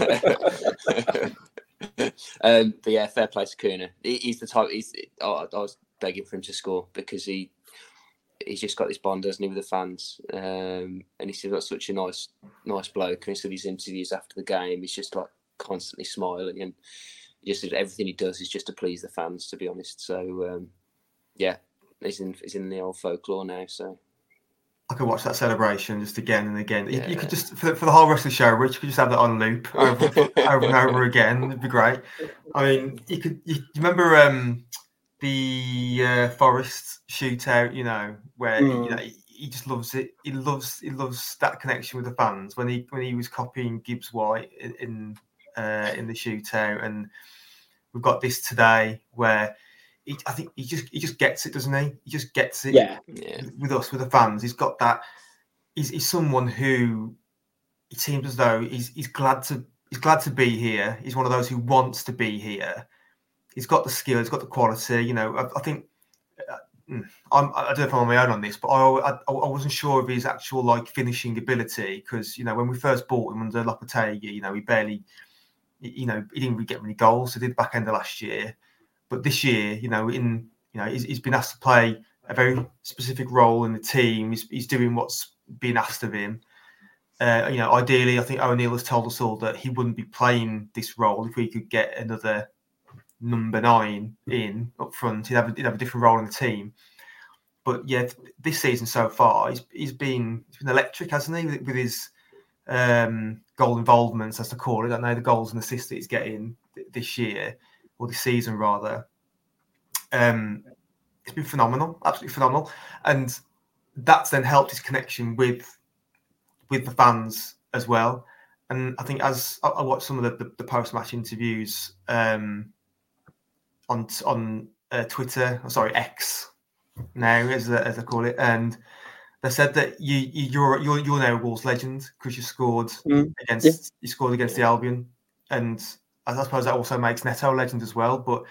Yeah. um, but yeah, fair play to Cunha. He, he's the type. He's. Oh, I was begging for him to score, because he. He's just got this bond, doesn't he, with the fans? Um, and he's still got such a nice, nice bloke. And still these interviews after the game, he's just like constantly smiling, and just everything he does is just to please the fans, to be honest. So, um, yeah, he's in, he's in the old folklore now. So I could watch that celebration just again and again. Yeah. You, you could just for, for the whole rest of the show, Rich, you could just have that on loop over, over and over again. It'd be great. I mean, you could. You, you remember? Um, The uh, Forest shootout, you know, where mm. you know, he, he just loves it. He loves, he loves that connection with the fans. When he when he was copying Gibbs White in in, uh, in the shootout, and we've got this today where he, I think he just he just gets it, doesn't he? He just gets it. Yeah. yeah. With us, with the fans, he's got that. He's, he's someone who it seems as though he's he's glad to he's glad to be here. He's one of those who wants to be here. He's got the skill. He's got the quality. You know, I, I think uh, I'm, I don't know if I'm on my own on this, but I, I, I wasn't sure of his actual like finishing ability, because you know when we first bought him under Lopetegui, you know he barely, you know he didn't really get many goals. He did back end of last year, but this year, you know, in you know he's, he's been asked to play a very specific role in the team. He's, he's doing what's being asked of him. Uh, you know, ideally, I think O'Neil has told us all that he wouldn't be playing this role if we could get another number nine in up front. He'd have a, he'd have a different role in the team. But yeah, this season so far, he's he's been he's been electric, hasn't he? With, with his um, goal involvements, as they call it. I know the goals and assists that he's getting this year, or this season rather. Um, it's been phenomenal, absolutely phenomenal, and that's then helped his connection with with the fans as well. And I think as I, I watched some of the, the, the post-match interviews. Um, on on uh, Twitter, or sorry, X now, as they, as they call it. And they said that you, you, you're you're you're now a Wolves legend because you scored mm. against yeah. you scored against the Albion. And I, I suppose that also makes Neto a legend as well. But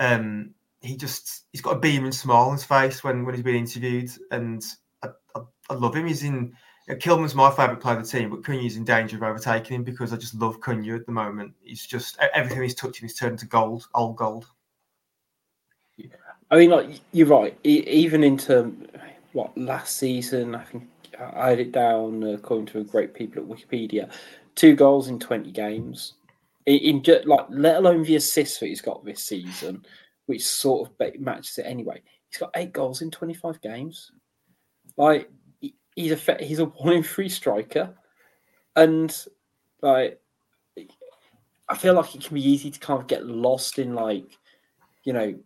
um, he just, he's got a beaming smile on his face when, when he's being interviewed. And I, I, I love him. He's in, you know, Kilman's my favourite player of the team, but Cunha's in danger of overtaking him because I just love Cunha at the moment. He's just, everything he's touching is turned to gold, old gold. Yeah. I mean, like you're right. Even in terms, what last season, I think I had it down according to a great people at Wikipedia, two goals in twenty games. In just, like, let alone the assists that he's got this season, which sort of matches it anyway. He's got eight goals in twenty-five games. Like he's a he's a one in three striker, and like I feel like it can be easy to kind of get lost in, like, you know.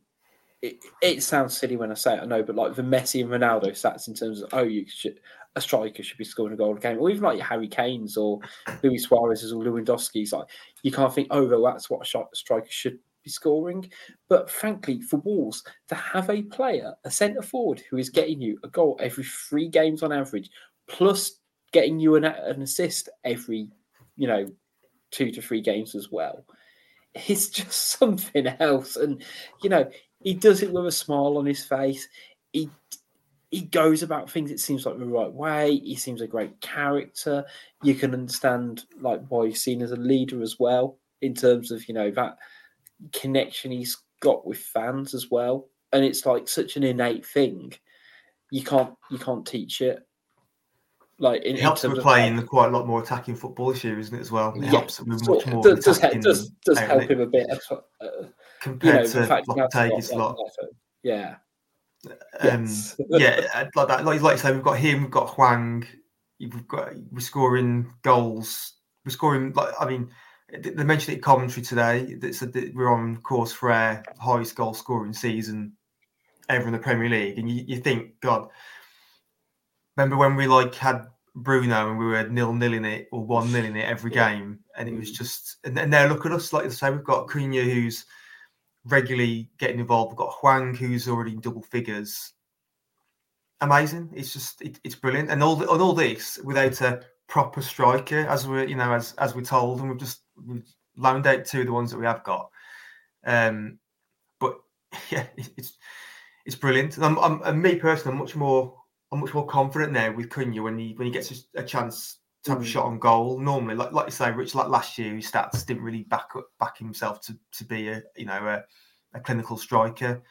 It, it sounds silly when I say it, I know, but like the Messi and Ronaldo stats in terms of, oh, you should, a striker should be scoring a goal a game, or even like your Harry Kane's or Luis Suarez's or Lewandowski's, like you can't think, oh, well, that's what a striker should be scoring. But frankly, for Wolves to have a player, a centre forward who is getting you a goal every three games on average, plus getting you an, an assist every, you know, two to three games as well, is just something else. And you know, he does it with a smile on his face. He he goes about things, it seems like, the right way. He seems a great character. You can understand like why he's seen as a leader as well, in terms of, you know, that connection he's got with fans as well. And it's like such an innate thing. You can't you can't teach it. Like in, it helps in with playing like, quite a lot more attacking football this year, isn't it, as well? It yeah, helps with much more. Does, does, does, does help him a bit uh, compared you know, to Latte. It's lot. Yeah. Um, yes. yeah, like that. Like, like you say, we've got him, we've got Hwang, we've got we're scoring goals. We're scoring. Like I mean, they mentioned it in commentary today that said that we're on course for our highest goal scoring season ever in the Premier League, and you, you think, God. Remember when we like had Bruno and we were nil nil in it or one nil in it every game, and it was just. And, and now look at us, like I say, we've got Cunha who's regularly getting involved. We've got Hwang who's already in double figures. Amazing! It's just it, it's brilliant, and all the, and all this without a proper striker, as we're you know as as we're told, and we've just we've loaned out two of the ones that we have got. Um, but yeah, it, it's it's brilliant. And I'm, I'm and me personally, I'm much more. I'm much more confident now with Cunha when he when he gets a, a chance to have a shot on goal. Normally, like like you say, Rich, like last year, his stats didn't really back up, back himself to to be a you know a, a clinical striker.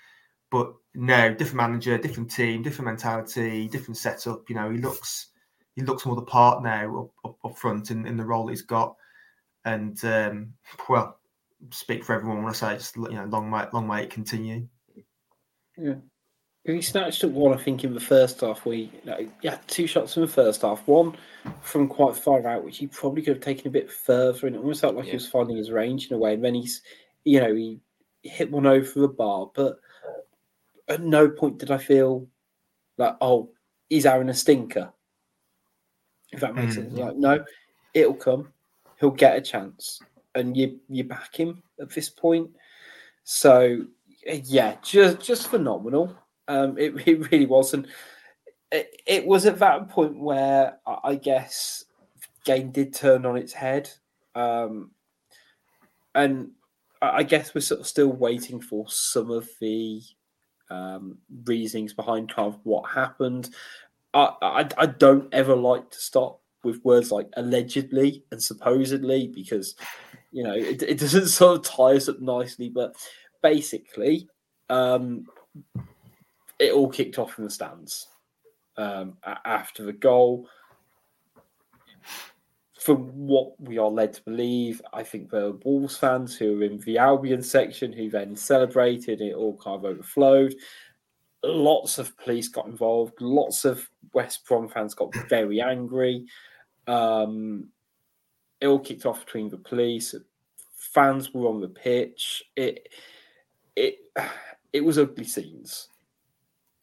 But now, different manager, different team, different mentality, different setup. You know, he looks he looks more the part now up, up, up front in, in the role that he's got. And um, well, speak for everyone when I say just you know long may long may it continue. Yeah. He snatched up one, I think, in the first half. We like, he had two shots in the first half. One from quite far out, which he probably could have taken a bit further. And it almost felt like yeah. he was finding his range in a way. And then he's, you know, he hit one over the bar. But at no point did I feel like, oh, he's having a stinker. If that makes mm-hmm. sense. Like, no, it'll come. He'll get a chance. And you you back him at this point. So, yeah, just just phenomenal. Um, it, it really was, and it, it was at that point where I, I guess the game did turn on its head, um, and I, I guess we're sort of still waiting for some of the um, reasonings behind kind of what happened. I, I, I don't ever like to stop with words like allegedly and supposedly because, you know, it, it doesn't sort of tie us up nicely, but basically... Um, It all kicked off in the stands um, after the goal. From what we are led to believe, I think there were Wolves fans who were in the Albion section who then celebrated. It all kind of overflowed. Lots of police got involved. Lots of West Brom fans got very angry. Um, it all kicked off between the police. Fans were on the pitch. It it it was ugly scenes.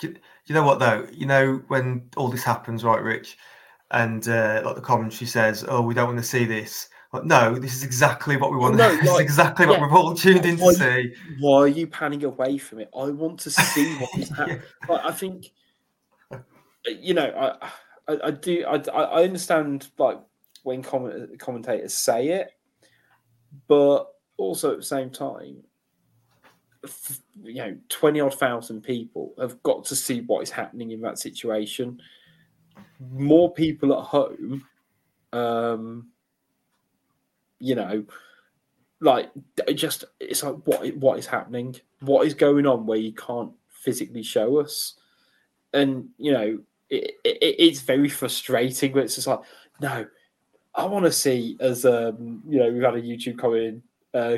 Do you know what though? You know when all this happens, right, Rich? And uh, like the commentary says, "Oh, we don't want to see this." Like, no, this is exactly what we want. No, to like, this is exactly yeah. what we've all tuned in to see. Why are you panning away from it? I want to see what is happening. yeah. Like, I think, you know, I, I, I do, I, I understand like when comment, commentators say it, but also at the same time. You know, twenty odd thousand people have got to see what is happening in that situation. More people at home, um, you know, like just it's like what what is happening, what is going on, where you can't physically show us, and you know, it, it, it's very frustrating. But it's just like, no, I want to see as um, you know, we've had a YouTube comment. Uh,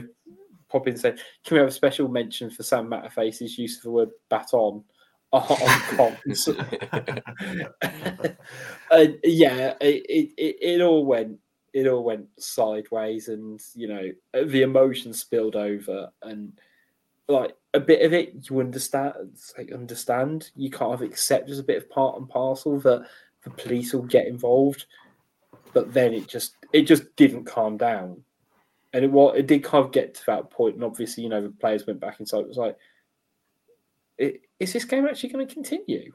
Pop in and say, can we have a special mention for Sam Matterface's use of the word baton on comms? And yeah, it, it it all went it all went sideways, and you know the emotion spilled over, and like a bit of it you understand, like understand you can't have accept as a bit of part and parcel that the police will get involved, but then it just it just didn't calm down. And it, well, it did kind of get to that point, and obviously, you know, the players went back inside. It was like, is this game actually going to continue?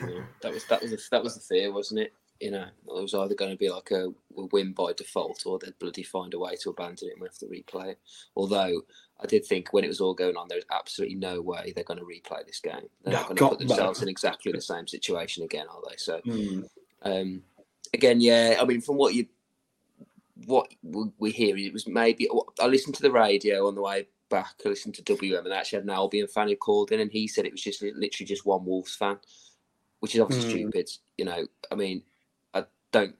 Yeah, that was that was the, that was the fear, wasn't it? You know, it was either going to be like a, a win by default, or they'd bloody find a way to abandon it and we have to replay it. Although I did think when it was all going on, there was absolutely no way they're going to replay this game. They're no, not going to put themselves no. in exactly the same situation again, are they? So, mm. um, again, yeah, I mean, from what you. What we hear, it was maybe I listened to the radio on the way back. I listened to W M, and I actually had an Albion fan who called in, and he said it was just literally just one Wolves fan which is obviously mm. stupid. You know, I mean, I don't,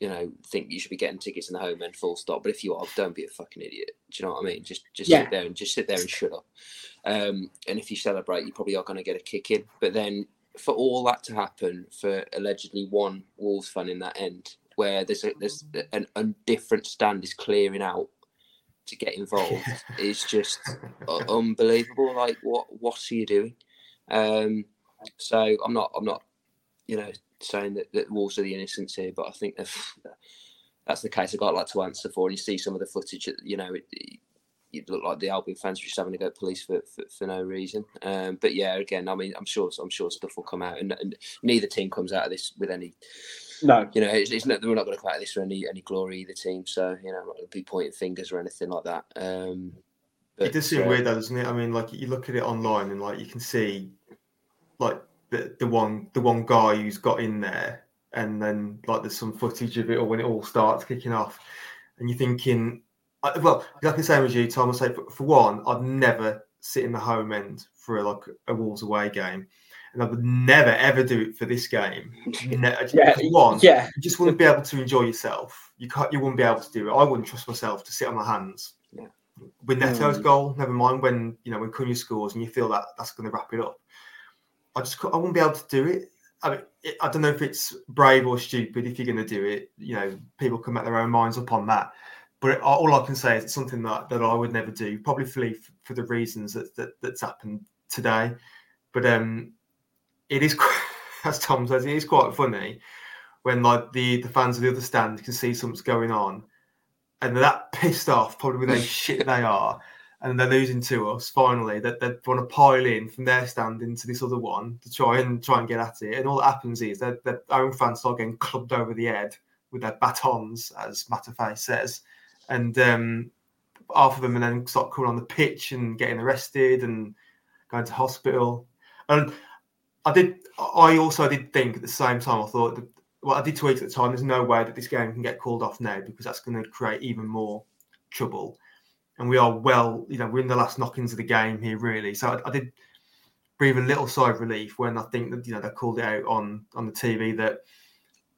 you know, think you should be getting tickets in the home end, full stop. But if you are, don't be a fucking idiot. Do you know what I mean? Just, just yeah. sit there and just sit there and shut up. Um, and if you celebrate, you probably are going to get a kick in. But then for all that to happen, for allegedly one Wolves fan in that end, where there's a, there's an indifferent stand is clearing out to get involved, is just unbelievable. Like, what, what are you doing? Um, so I'm not, I'm not, you know, saying that, that Wolves are the innocents here, but I think if that's the case, I've got a lot to answer for. And you see some of the footage, you know, it, it, it looked like the Albion fans were just having to go to police for, for, for no reason. Um, but yeah, again, I mean, I'm sure, I'm sure stuff will come out, and, and neither team comes out of this with any. No, you know, it's, it's not, we're not going to come out of this for any, any glory either team. So, you know, I'm not going to be pointing fingers or anything like that. Um, but, it does seem uh, weird, though, doesn't it? I mean, like, you look at it online and like you can see, like the the one the one guy who's got in there, and then like there's some footage of it, or when it all starts kicking off, and you're thinking, I, well, exactly the same as you, Tom. I say for, for one, I'd never sit in the home end for a, like a Wolves away game. And I would never, ever do it for this game. Ne- yeah, one, yeah. You just wouldn't be able to enjoy yourself. You can't, you wouldn't be able to do it. I wouldn't trust myself to sit on my hands. Yeah. With Neto's mm. goal, never mind when, you know, when Cunha scores and you feel that that's going to wrap it up. I just I wouldn't be able to do it. I mean, it, I don't know if it's brave or stupid if you're going to do it. You know, people can make their own minds up on that. But it, all I can say is it's something that, that I would never do, probably for, for the reasons that, that that's happened today. But, um, it is, as Tom says, it is quite funny when like the, the fans of the other stand can see something's going on, and they're that pissed off, probably with how shit they are, and they're losing to us. Finally, that they, they want to pile in from their stand into this other one to try and try and get at it. And all that happens is that their own fans start getting clubbed over the head with their batons, as Matafei says, and um, half of them and then start coming on the pitch and getting arrested and going to hospital. And I did. I also did think at the same time. I thought, that, well, I did tweet at the time. There's no way that this game can get called off now because that's going to create even more trouble. And we are well, you know, we're in the last knock-ins of the game here, really. So I, I did breathe a little sigh of relief when I think that, you know, they called it out on, on the T V that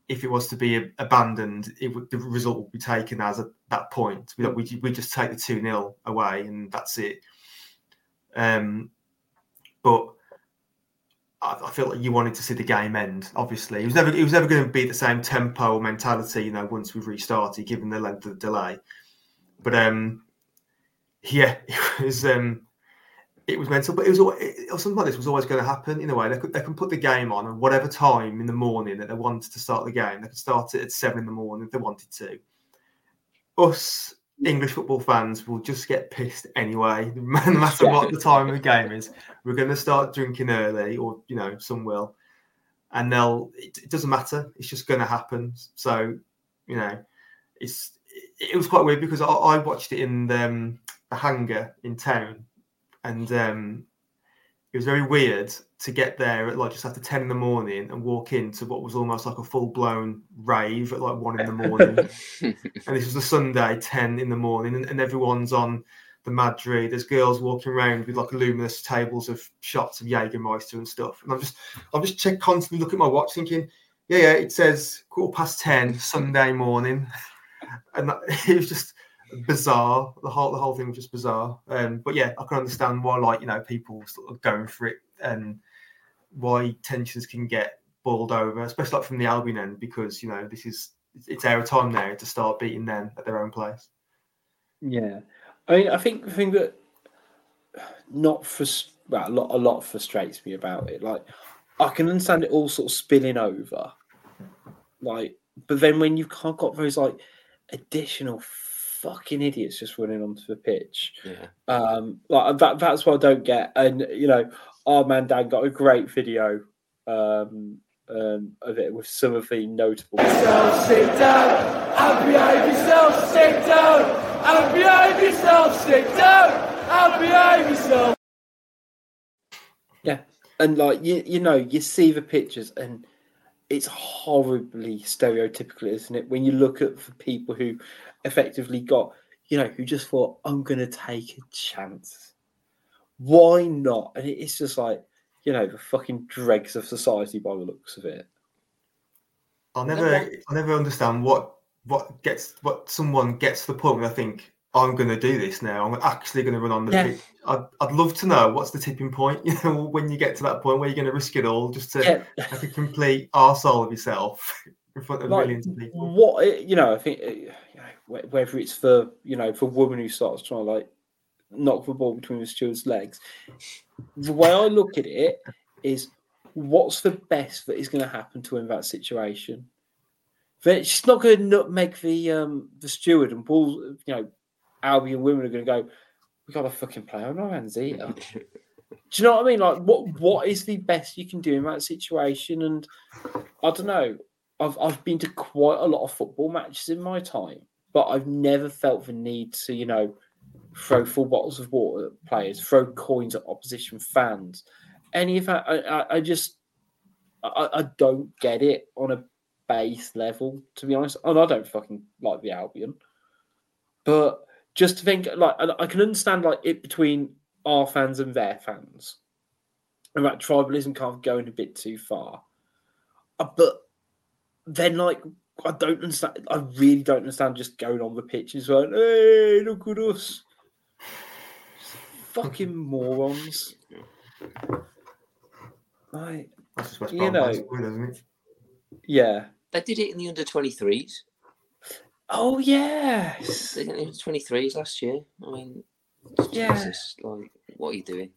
if it was to be abandoned, it would, the result would be taken as at that point. We we, we just take the two nil away and that's it. Um, but. I feel like you wanted to see the game end. Obviously, it was never it was never going to be the same tempo or mentality, you know, once we've restarted, given the length of the delay. But um, yeah, it was um, it was mental. But it was it, something like this was always going to happen in a way. They could, they can put the game on at whatever time in the morning that they wanted to start the game. They could start it at seven in the morning if they wanted to. Us English football fans will just get pissed anyway, no matter what the time of the game is. We're going to start drinking early, or, you know, some will. And they'll, it, it doesn't matter. It's just going to happen. So, you know, it's it, it was quite weird because I, I watched it in the, um, the hangar in town. And um, it was very weird to get there at like just after ten in the morning and walk into what was almost like a full blown rave at like one in the morning. And this was a Sunday, ten in the morning, and, and everyone's on the Madrid. There's girls walking around with like luminous tables of shots of Jägermeister and stuff, and I'm just I'm just check, constantly looking at my watch thinking yeah yeah it says quarter past ten Sunday morning. And that, it was just bizarre. The whole the whole thing was just bizarre. Um, but yeah, I can understand why, like, you know, people sort of going for it and why tensions can get boiled over, especially like from the Albion end, because, you know, this is it's our time now to start beating them at their own place. Yeah, I mean, I think the thing that not for well, a lot, a lot frustrates me about it. Like, I can understand it all sort of spilling over, like, but then when you've got those like additional fucking idiots just running onto the pitch, yeah, um, like that. That's what I don't get. And, you know, our man Dan got a great video um, um, of it with some of the notable. Yourself, sit down. I'll behave yourself. Sit down. I'll behave yourself, sit down. I'll behave yourself. Yeah, and like you, you know, you see the pictures, and it's horribly stereotypical, isn't it? When you look at the people who effectively got, you know, who just thought, I'm going to take a chance. Why not? And it's just like, you know, the fucking dregs of society by the looks of it. I'll never, I'll never understand what what gets what someone gets to the point where I think I'm going to do this now. I'm actually going to run on the yeah. pitch. I'd, I'd love to know what's the tipping point. You know, when you get to that point where you're going to risk it all just to yeah. like a complete arsehole of yourself in front of like, millions of people. What you know, I think you know, whether it's for you know for a woman who starts trying to like knock the ball between the steward's legs. The way I look at it is, what's the best that is going to happen to him in that situation? But it's not going to nutmeg the um, the steward and Paul, you know, Albion women are going to go, we got to fucking play on our hands either. Do you know what I mean? Like, what what is the best you can do in that situation? And I don't know. I've I've been to quite a lot of football matches in my time, but I've never felt the need to, you know, throw full bottles of water at players, throw coins at opposition fans. Any of that, I, I, I just, I, I don't get it on a base level, to be honest. And I don't fucking like the Albion. But just to think, like, I can understand, like, it between our fans and their fans. And that tribalism kind of going a bit too far. But then, like, I don't understand, I really don't understand just going on the pitch and saying, hey, look at us. Just fucking morons. Like, that's just West Brom, you know, isn't it? Yeah. They did it in the under twenty-threes. Oh, yes. They did it in the under twenty-threes last year. I mean, yeah. Jesus, like, what are you doing?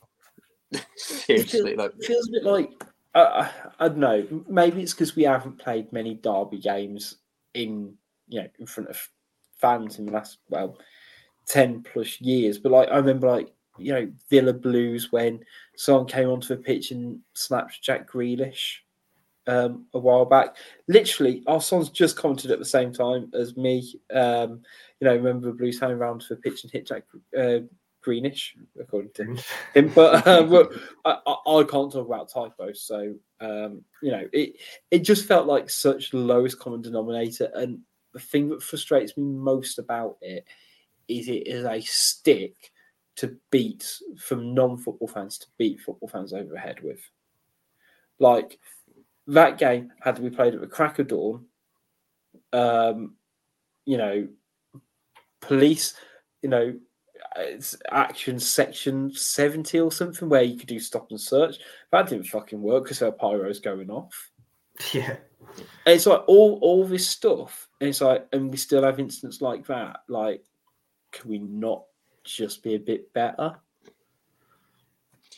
Seriously. It feels, like, feels a bit like, uh, I don't know, maybe it's because we haven't played many derby games in, you know, in front of fans in the last, well, ten plus years. But, like, I remember, like, you know, Villa Blues when someone came onto the pitch and snapped Jack Grealish um, a while back. Literally, our son's just commented at the same time as me. Um, you know, remember the Blues came around to the pitch and hit Jack uh, Greenish, according to him. But um, I, I can't talk about typos. So, um, you know, it, it just felt like such lowest common denominator. And the thing that frustrates me most about it is it is a stick to beat, from non-football fans, to beat football fans over the head with. Like, that game had to be played at the crack of dawn. Um, you know, police, you know, it's action section seventy or something where you could do stop and search. That didn't fucking work because there were pyros going off. Yeah. And it's like all, all this stuff. And it's like, and we still have incidents like that. Like, can we not just be a bit better?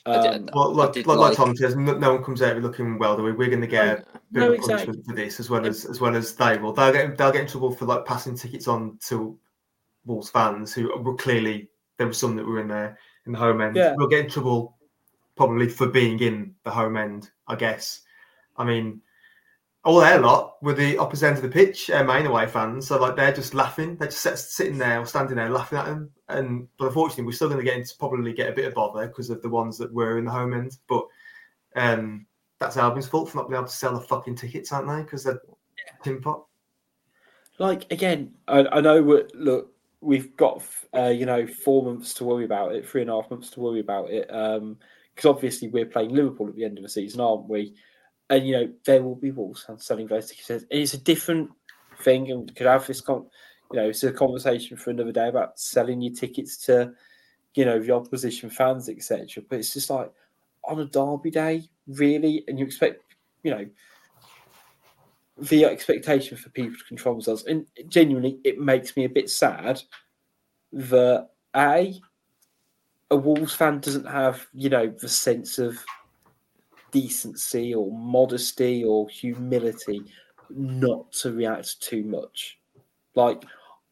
Um, I did, I, well, like, like, like, like Tom says, no, no one comes out looking well, do we? We're going to get a bit no, of exactly. punishment for this, as well as as well as they will. They'll get they'll get in trouble for like passing tickets on to Wolves fans who were clearly there were some that were in there in the home end. Yeah. We'll get in trouble probably for being in the home end, I guess. I mean, all their lot were the opposite end of the pitch, uh, main away fans. So like they're just laughing, they're just sitting there or standing there laughing at them. And but unfortunately, we're still going to get into probably get a bit of bother because of the ones that were in the home end. But um, that's Albion's fault for not being able to sell the fucking tickets, aren't they? Because they're tin pot. Like again, I, I know. We're, look, we've got uh, you know four months to worry about it, three and a half months to worry about it. Because um, obviously, we're playing Liverpool at the end of the season, aren't we? And, you know, there will be Wolves and selling those tickets. It's a different thing, and we could have this, con- you know, it's a conversation for another day about selling your tickets to, you know, the opposition fans, et cetera. But it's just like, on a derby day, really? And you expect, you know, the expectation for people to control themselves. And genuinely, it makes me a bit sad that, A, a Wolves fan doesn't have, you know, the sense of decency or modesty or humility not to react too much. Like,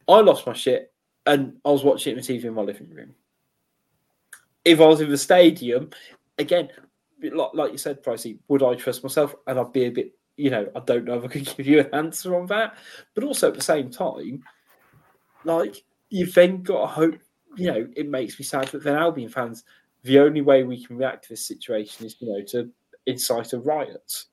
I lost my shit and I was watching it on T V in my living room. If I was in the stadium, again, like you said, Pricey, would I trust myself? And I'd be a bit, you know, I don't know if I could give you an answer on that. But also at the same time, like, you've then got to hope, you know, it makes me sad that then Albion fans, the only way we can react to this situation is, you know, to incite a riot.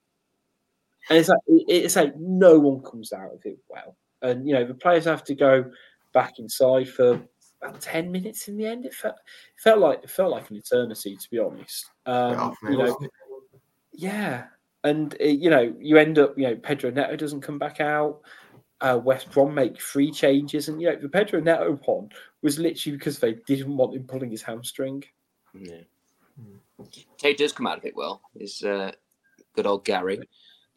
And it's like, it's like no one comes out of it well. And, you know, the players have to go back inside for about ten minutes in the end. It felt, it felt like it felt like an eternity, to be honest. Um, yeah, you know, Yeah. And, uh, you know, you end up, you know, Pedro Neto doesn't come back out. Uh, West Brom make three changes. And, you know, the Pedro Neto one was literally because they didn't want him pulling his hamstring. Yeah. Mm. Tate does come out of it well. Is uh, good old Gary.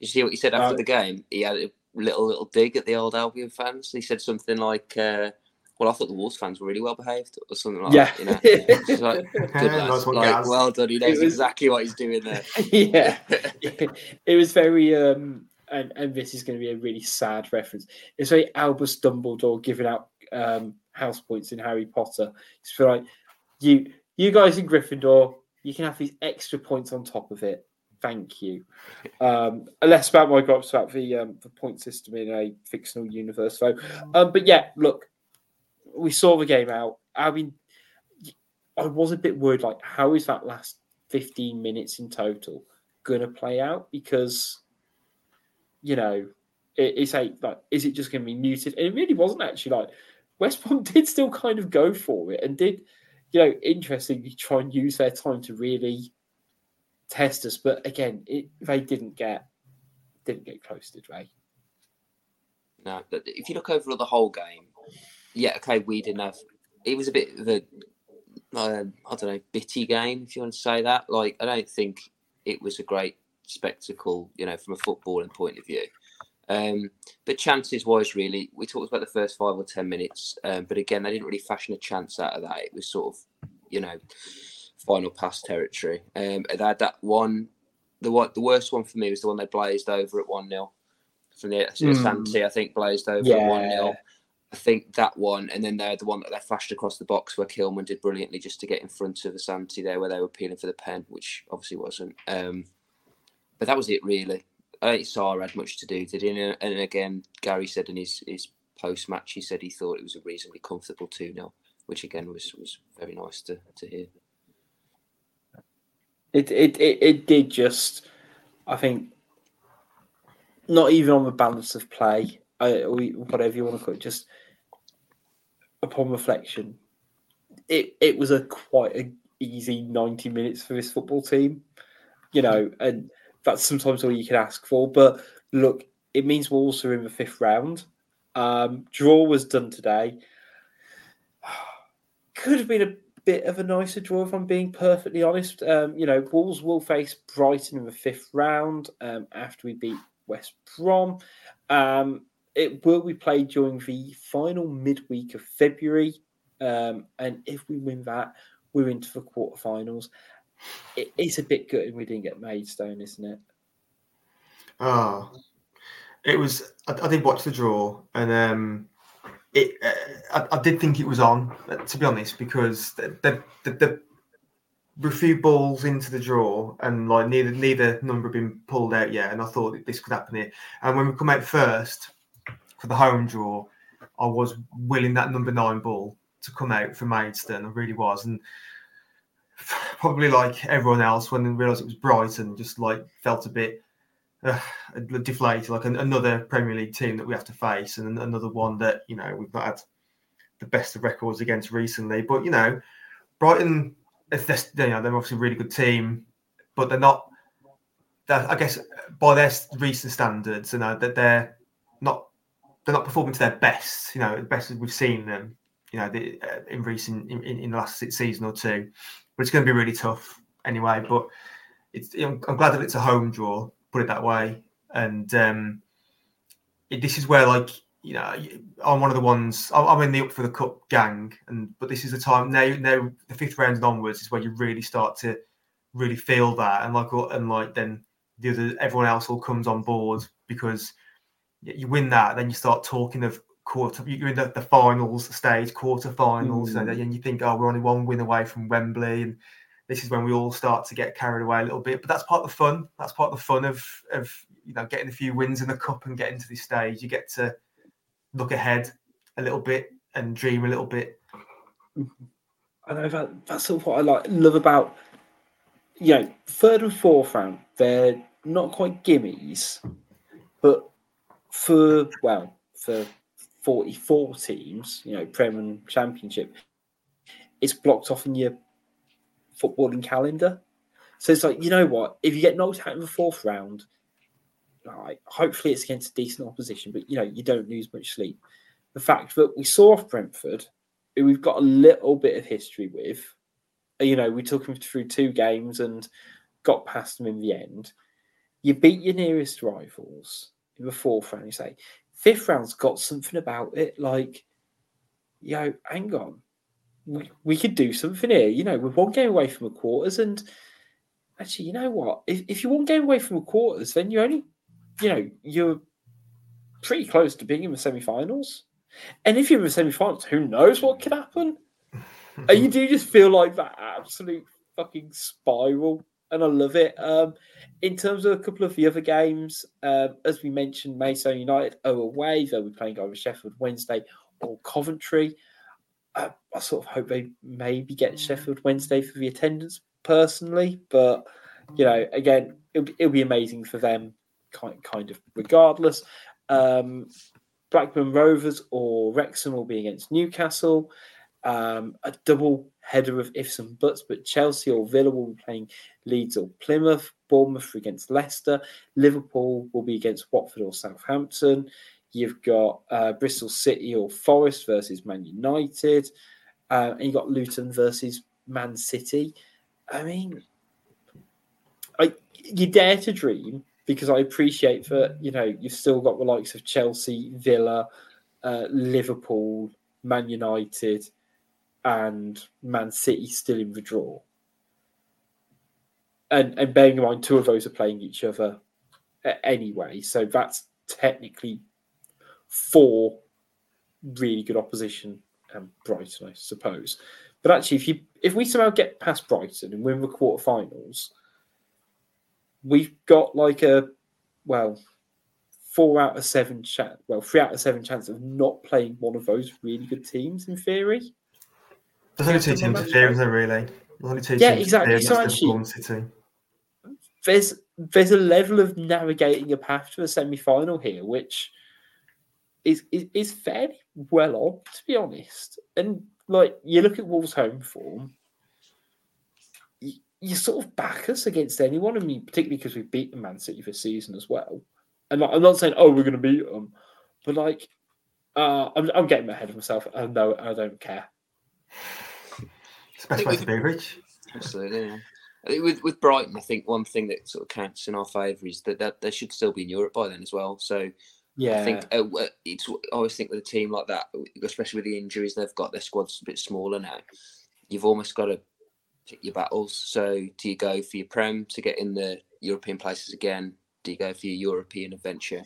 You see what he said after uh, the game? He had a little, little dig at the old Albion fans. He said something like, uh, well, I thought the Wolves fans were really well behaved, or something like yeah. that. You know? Just like, good nice. Like, well done. He knows was... exactly what he's doing there. Yeah. It was very, um, and, and this is going to be a really sad reference. It's very Albus Dumbledore giving out um, house points in Harry Potter. It's like, you, you guys in Gryffindor, you can have these extra points on top of it. Thank you. Um, less about my gripes about the, um, the point system in a fictional universe, though. Um, but yeah, look. We saw the game out. I mean, I was a bit worried, like, how is that last fifteen minutes in total going to play out? Because, you know, it, it's a, like, is it just going to be muted? And it really wasn't actually. Like, West Brom did still kind of go for it and did, you know, interestingly try and use their time to really test us. But again, it, they didn't get, didn't get close, did they? No, but if you look over the whole game, yeah, okay, we didn't have... It was a bit of a, um, I don't know, bitty game, if you want to say that. Like, I don't think it was a great spectacle, you know, from a footballing point of view. Um, but chances-wise, really, we talked about the first five or ten minutes, um, but again, they didn't really fashion a chance out of that. It was sort of, you know, final pass territory. Um, they had that one... The one, the worst one for me was the one they blazed over at one nil. From the Asante, mm. I think, blazed over yeah. at one nil. I think that one, and then they had the one that they flashed across the box where Kilman did brilliantly just to get in front of Asante there, where they were peeling for the pen, which obviously wasn't. Um, but that was it, really. I don't think Sarr had much to do, did he? And, and again, Gary said in his, his post-match, he said he thought it was a reasonably comfortable two nil, which again was, was very nice to, to hear. It, it it it did just, I think, not even on the balance of play, I, whatever you want to call it, just... Upon reflection, it, it was a quite an easy ninety minutes for this football team, you know, and that's sometimes all you can ask for. But look, it means we're also in the fifth round. Um, draw was done today. Could have been a bit of a nicer draw, if I'm being perfectly honest. Um, you know, Wolves will face Brighton in the fifth round um, after we beat West Brom. Um, It will be played during the final midweek of February. Um, and if we win that, we're into the quarterfinals. It, it's a bit gutting we didn't get Maidstone, isn't it? Oh, it was. I, I did watch the draw, and um, it. Uh, I, I did think it was on, to be honest, because the the, the, the were a few balls into the draw, and like neither neither number had been pulled out yet. And I thought that this could happen here. And when we come out first for the home draw, I was willing that number nine ball to come out for Maidstone. I really was. And probably like everyone else, when they realised it was Brighton, just like felt a bit uh, deflated, like an, another Premier League team that we have to face, and another one that, you know, we've not had the best of records against recently. But, you know, Brighton, if they're, you know, they're obviously a really good team, but they're not, they're, I guess, by their recent standards, you know, that they're not, they're not performing to their best, you know, the best we've seen them, you know, the, uh, in recent, in, in the last season or two. But it's going to be really tough anyway. But it's, you know, I'm glad that it's a home draw, put it that way. And um, it, this is where, like, you know, I'm one of the ones, I'm, I'm in the up for the cup gang. And but this is the time now. Now the fifth round and onwards is where you really start to really feel that, and like, and like then the other, everyone else all comes on board because. You win that, then you start talking of quarter. You're in the, the finals stage, quarterfinals, mm. and then you think, "Oh, we're only one win away from Wembley," and this is when we all start to get carried away a little bit. But that's part of the fun. That's part of the fun of of you know, getting a few wins in the cup and getting to this stage. You get to look ahead a little bit and dream a little bit. I know that that's sort of what I like love about, you know, third and fourth round. They're not quite gimmies, but For, well, for forty-four teams, you know, Prem and Championship, it's blocked off in your footballing calendar. So it's like, you know what? If you get knocked out in the fourth round, like, hopefully it's against a decent opposition, but, you know, you don't lose much sleep. The fact that we saw off Brentford, who we've got a little bit of history with, you know, we took him through two games and got past them in the end. You beat your nearest rivals in the fourth round, you say. Fifth round's got something about it, like, yo, hang on. We, we could do something here. You know, we're one game away from the quarters, and actually, you know what? If, if you're one game away from the quarters, then you're only, you know, you're pretty close to being in the semi-finals. And if you're in the semi-finals, who knows what could happen? And you do just feel like that absolute fucking spiral, and I love it. Um, in terms of a couple of the other games, uh, as we mentioned, Maidstone United are away. They'll be playing over Sheffield Wednesday or Coventry. Uh, I sort of hope they maybe get Sheffield Wednesday for the attendance personally, but, you know, again, it'll be, it'll be amazing for them, kind, kind of regardless. Um, Blackburn Rovers or Wrexham will be against Newcastle. Um, a double header of ifs and buts, but Chelsea or Villa will be playing Leeds or Plymouth. Bournemouth against Leicester. Liverpool will be against Watford or Southampton. You've got uh, Bristol City or Forest versus Man United. Uh, and you've got Luton versus Man City. I mean, I, you dare to dream, because I appreciate that, you know, you've still got the likes of Chelsea, Villa, uh, Liverpool, Man United, and Man City still in the draw. And, and bearing in mind, two of those are playing each other anyway. So that's technically four really good opposition and Brighton, I suppose. But actually, if you if we somehow get past Brighton and win the quarterfinals, we've got like a, well, four out of seven chance, well, three out of seven chance of not playing one of those really good teams in theory. There's only two teams to fear, isn't there, really? There's only two yeah, teams exactly. So actually, City. There's, there's a level of navigating a path to a semi-final here, which is, is, is fairly well on, to be honest. And, like, you look at Wolves' home form, you, you sort of back us against anyone, I mean, particularly because we've beaten Man City this season as well. And like, I'm not saying, oh, we're going to beat them, but, like, uh, I'm, I'm getting ahead of myself. I know, I don't care. It's the best way to be, Rich. Absolutely. Yeah. I think with with Brighton, I think one thing that sort of counts in our favour is that, that they should still be in Europe by then as well. So yeah, I think uh, it's. I always think with a team like that, especially with the injuries they've got, their squad's a bit smaller now. You've almost got to pick your battles. So do you go for your Prem to get in the European places again? Do you go for your European adventure,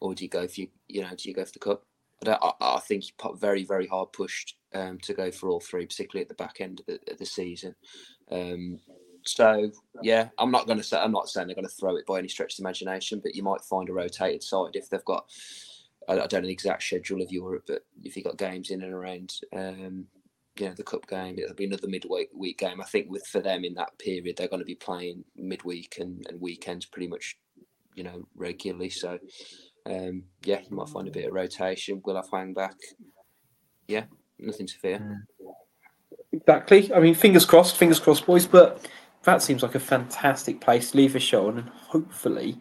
or do you go for your, you know? Do you go for the cup? I, I think you're very, very hard pushed um, to go for all three, particularly at the back end of the, of the season. Um, so, yeah, I'm not going to say I'm not saying they're going to throw it by any stretch of the imagination, but you might find a rotated side if they've got. I, I don't know the exact schedule of Europe, but if you've got games in and around, um, you know, the cup game, it'll be another midweek week game. I think with for them in that period, they're going to be playing midweek and, and weekends pretty much, you know, regularly. So. Um, yeah, you might find a bit of rotation. We'll have hang back. Yeah, nothing to fear. Exactly. I mean, fingers crossed, fingers crossed, boys. But that seems like a fantastic place to leave the show on, and hopefully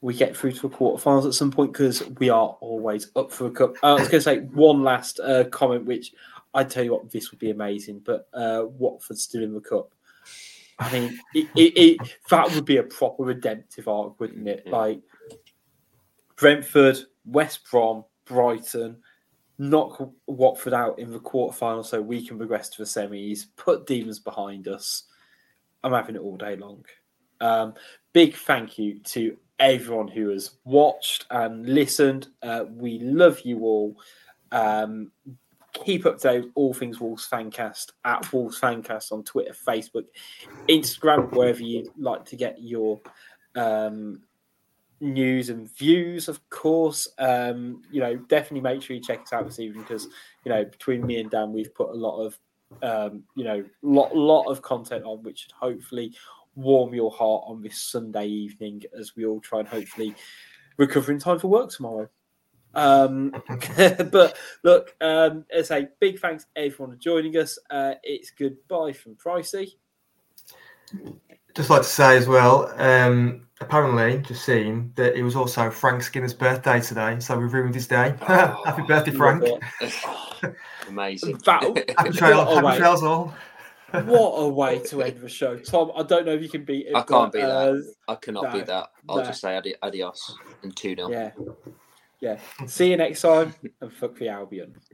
we get through to the quarterfinals at some point, because we are always up for a cup. Uh, I was going to say one last uh, comment, which I tell you what, this would be amazing. But uh, Watford's still in the cup. I mean, it, it, it, that would be a proper redemptive arc, wouldn't it? Yeah. Like. Brentford, West Brom, Brighton, knock Watford out in the quarterfinal so we can progress to the semis, put demons behind us. I'm having it all day long. Um, big thank you to everyone who has watched and listened. Uh, we love you all. Um, keep up to date with all things Wolves Fancast at Wolves Fancast on Twitter, Facebook, Instagram, wherever you'd like to get your... Um, news and views, of course. Um, you know, definitely make sure you check us out this evening, because, you know, between me and Dan, we've put a lot of, um, you know, lot lot of content on, which should hopefully warm your heart on this Sunday evening as we all try and hopefully recover in time for work tomorrow. Um, but look, um, as I say, big thanks everyone for joining us. Uh, it's goodbye from Pricey. just like to say as well, um, apparently, just seen that it was also Frank Skinner's birthday today, so we've ruined his day. Oh, happy birthday, Frank! Amazing. That, happy trail, happy trails all. What a way to end the show, Tom. I don't know if you can beat it. I can't but, beat uh, that. I cannot no, beat that. I'll no. just say adi- adios and two nil. Yeah, yeah. See you next time, and fuck the Albion.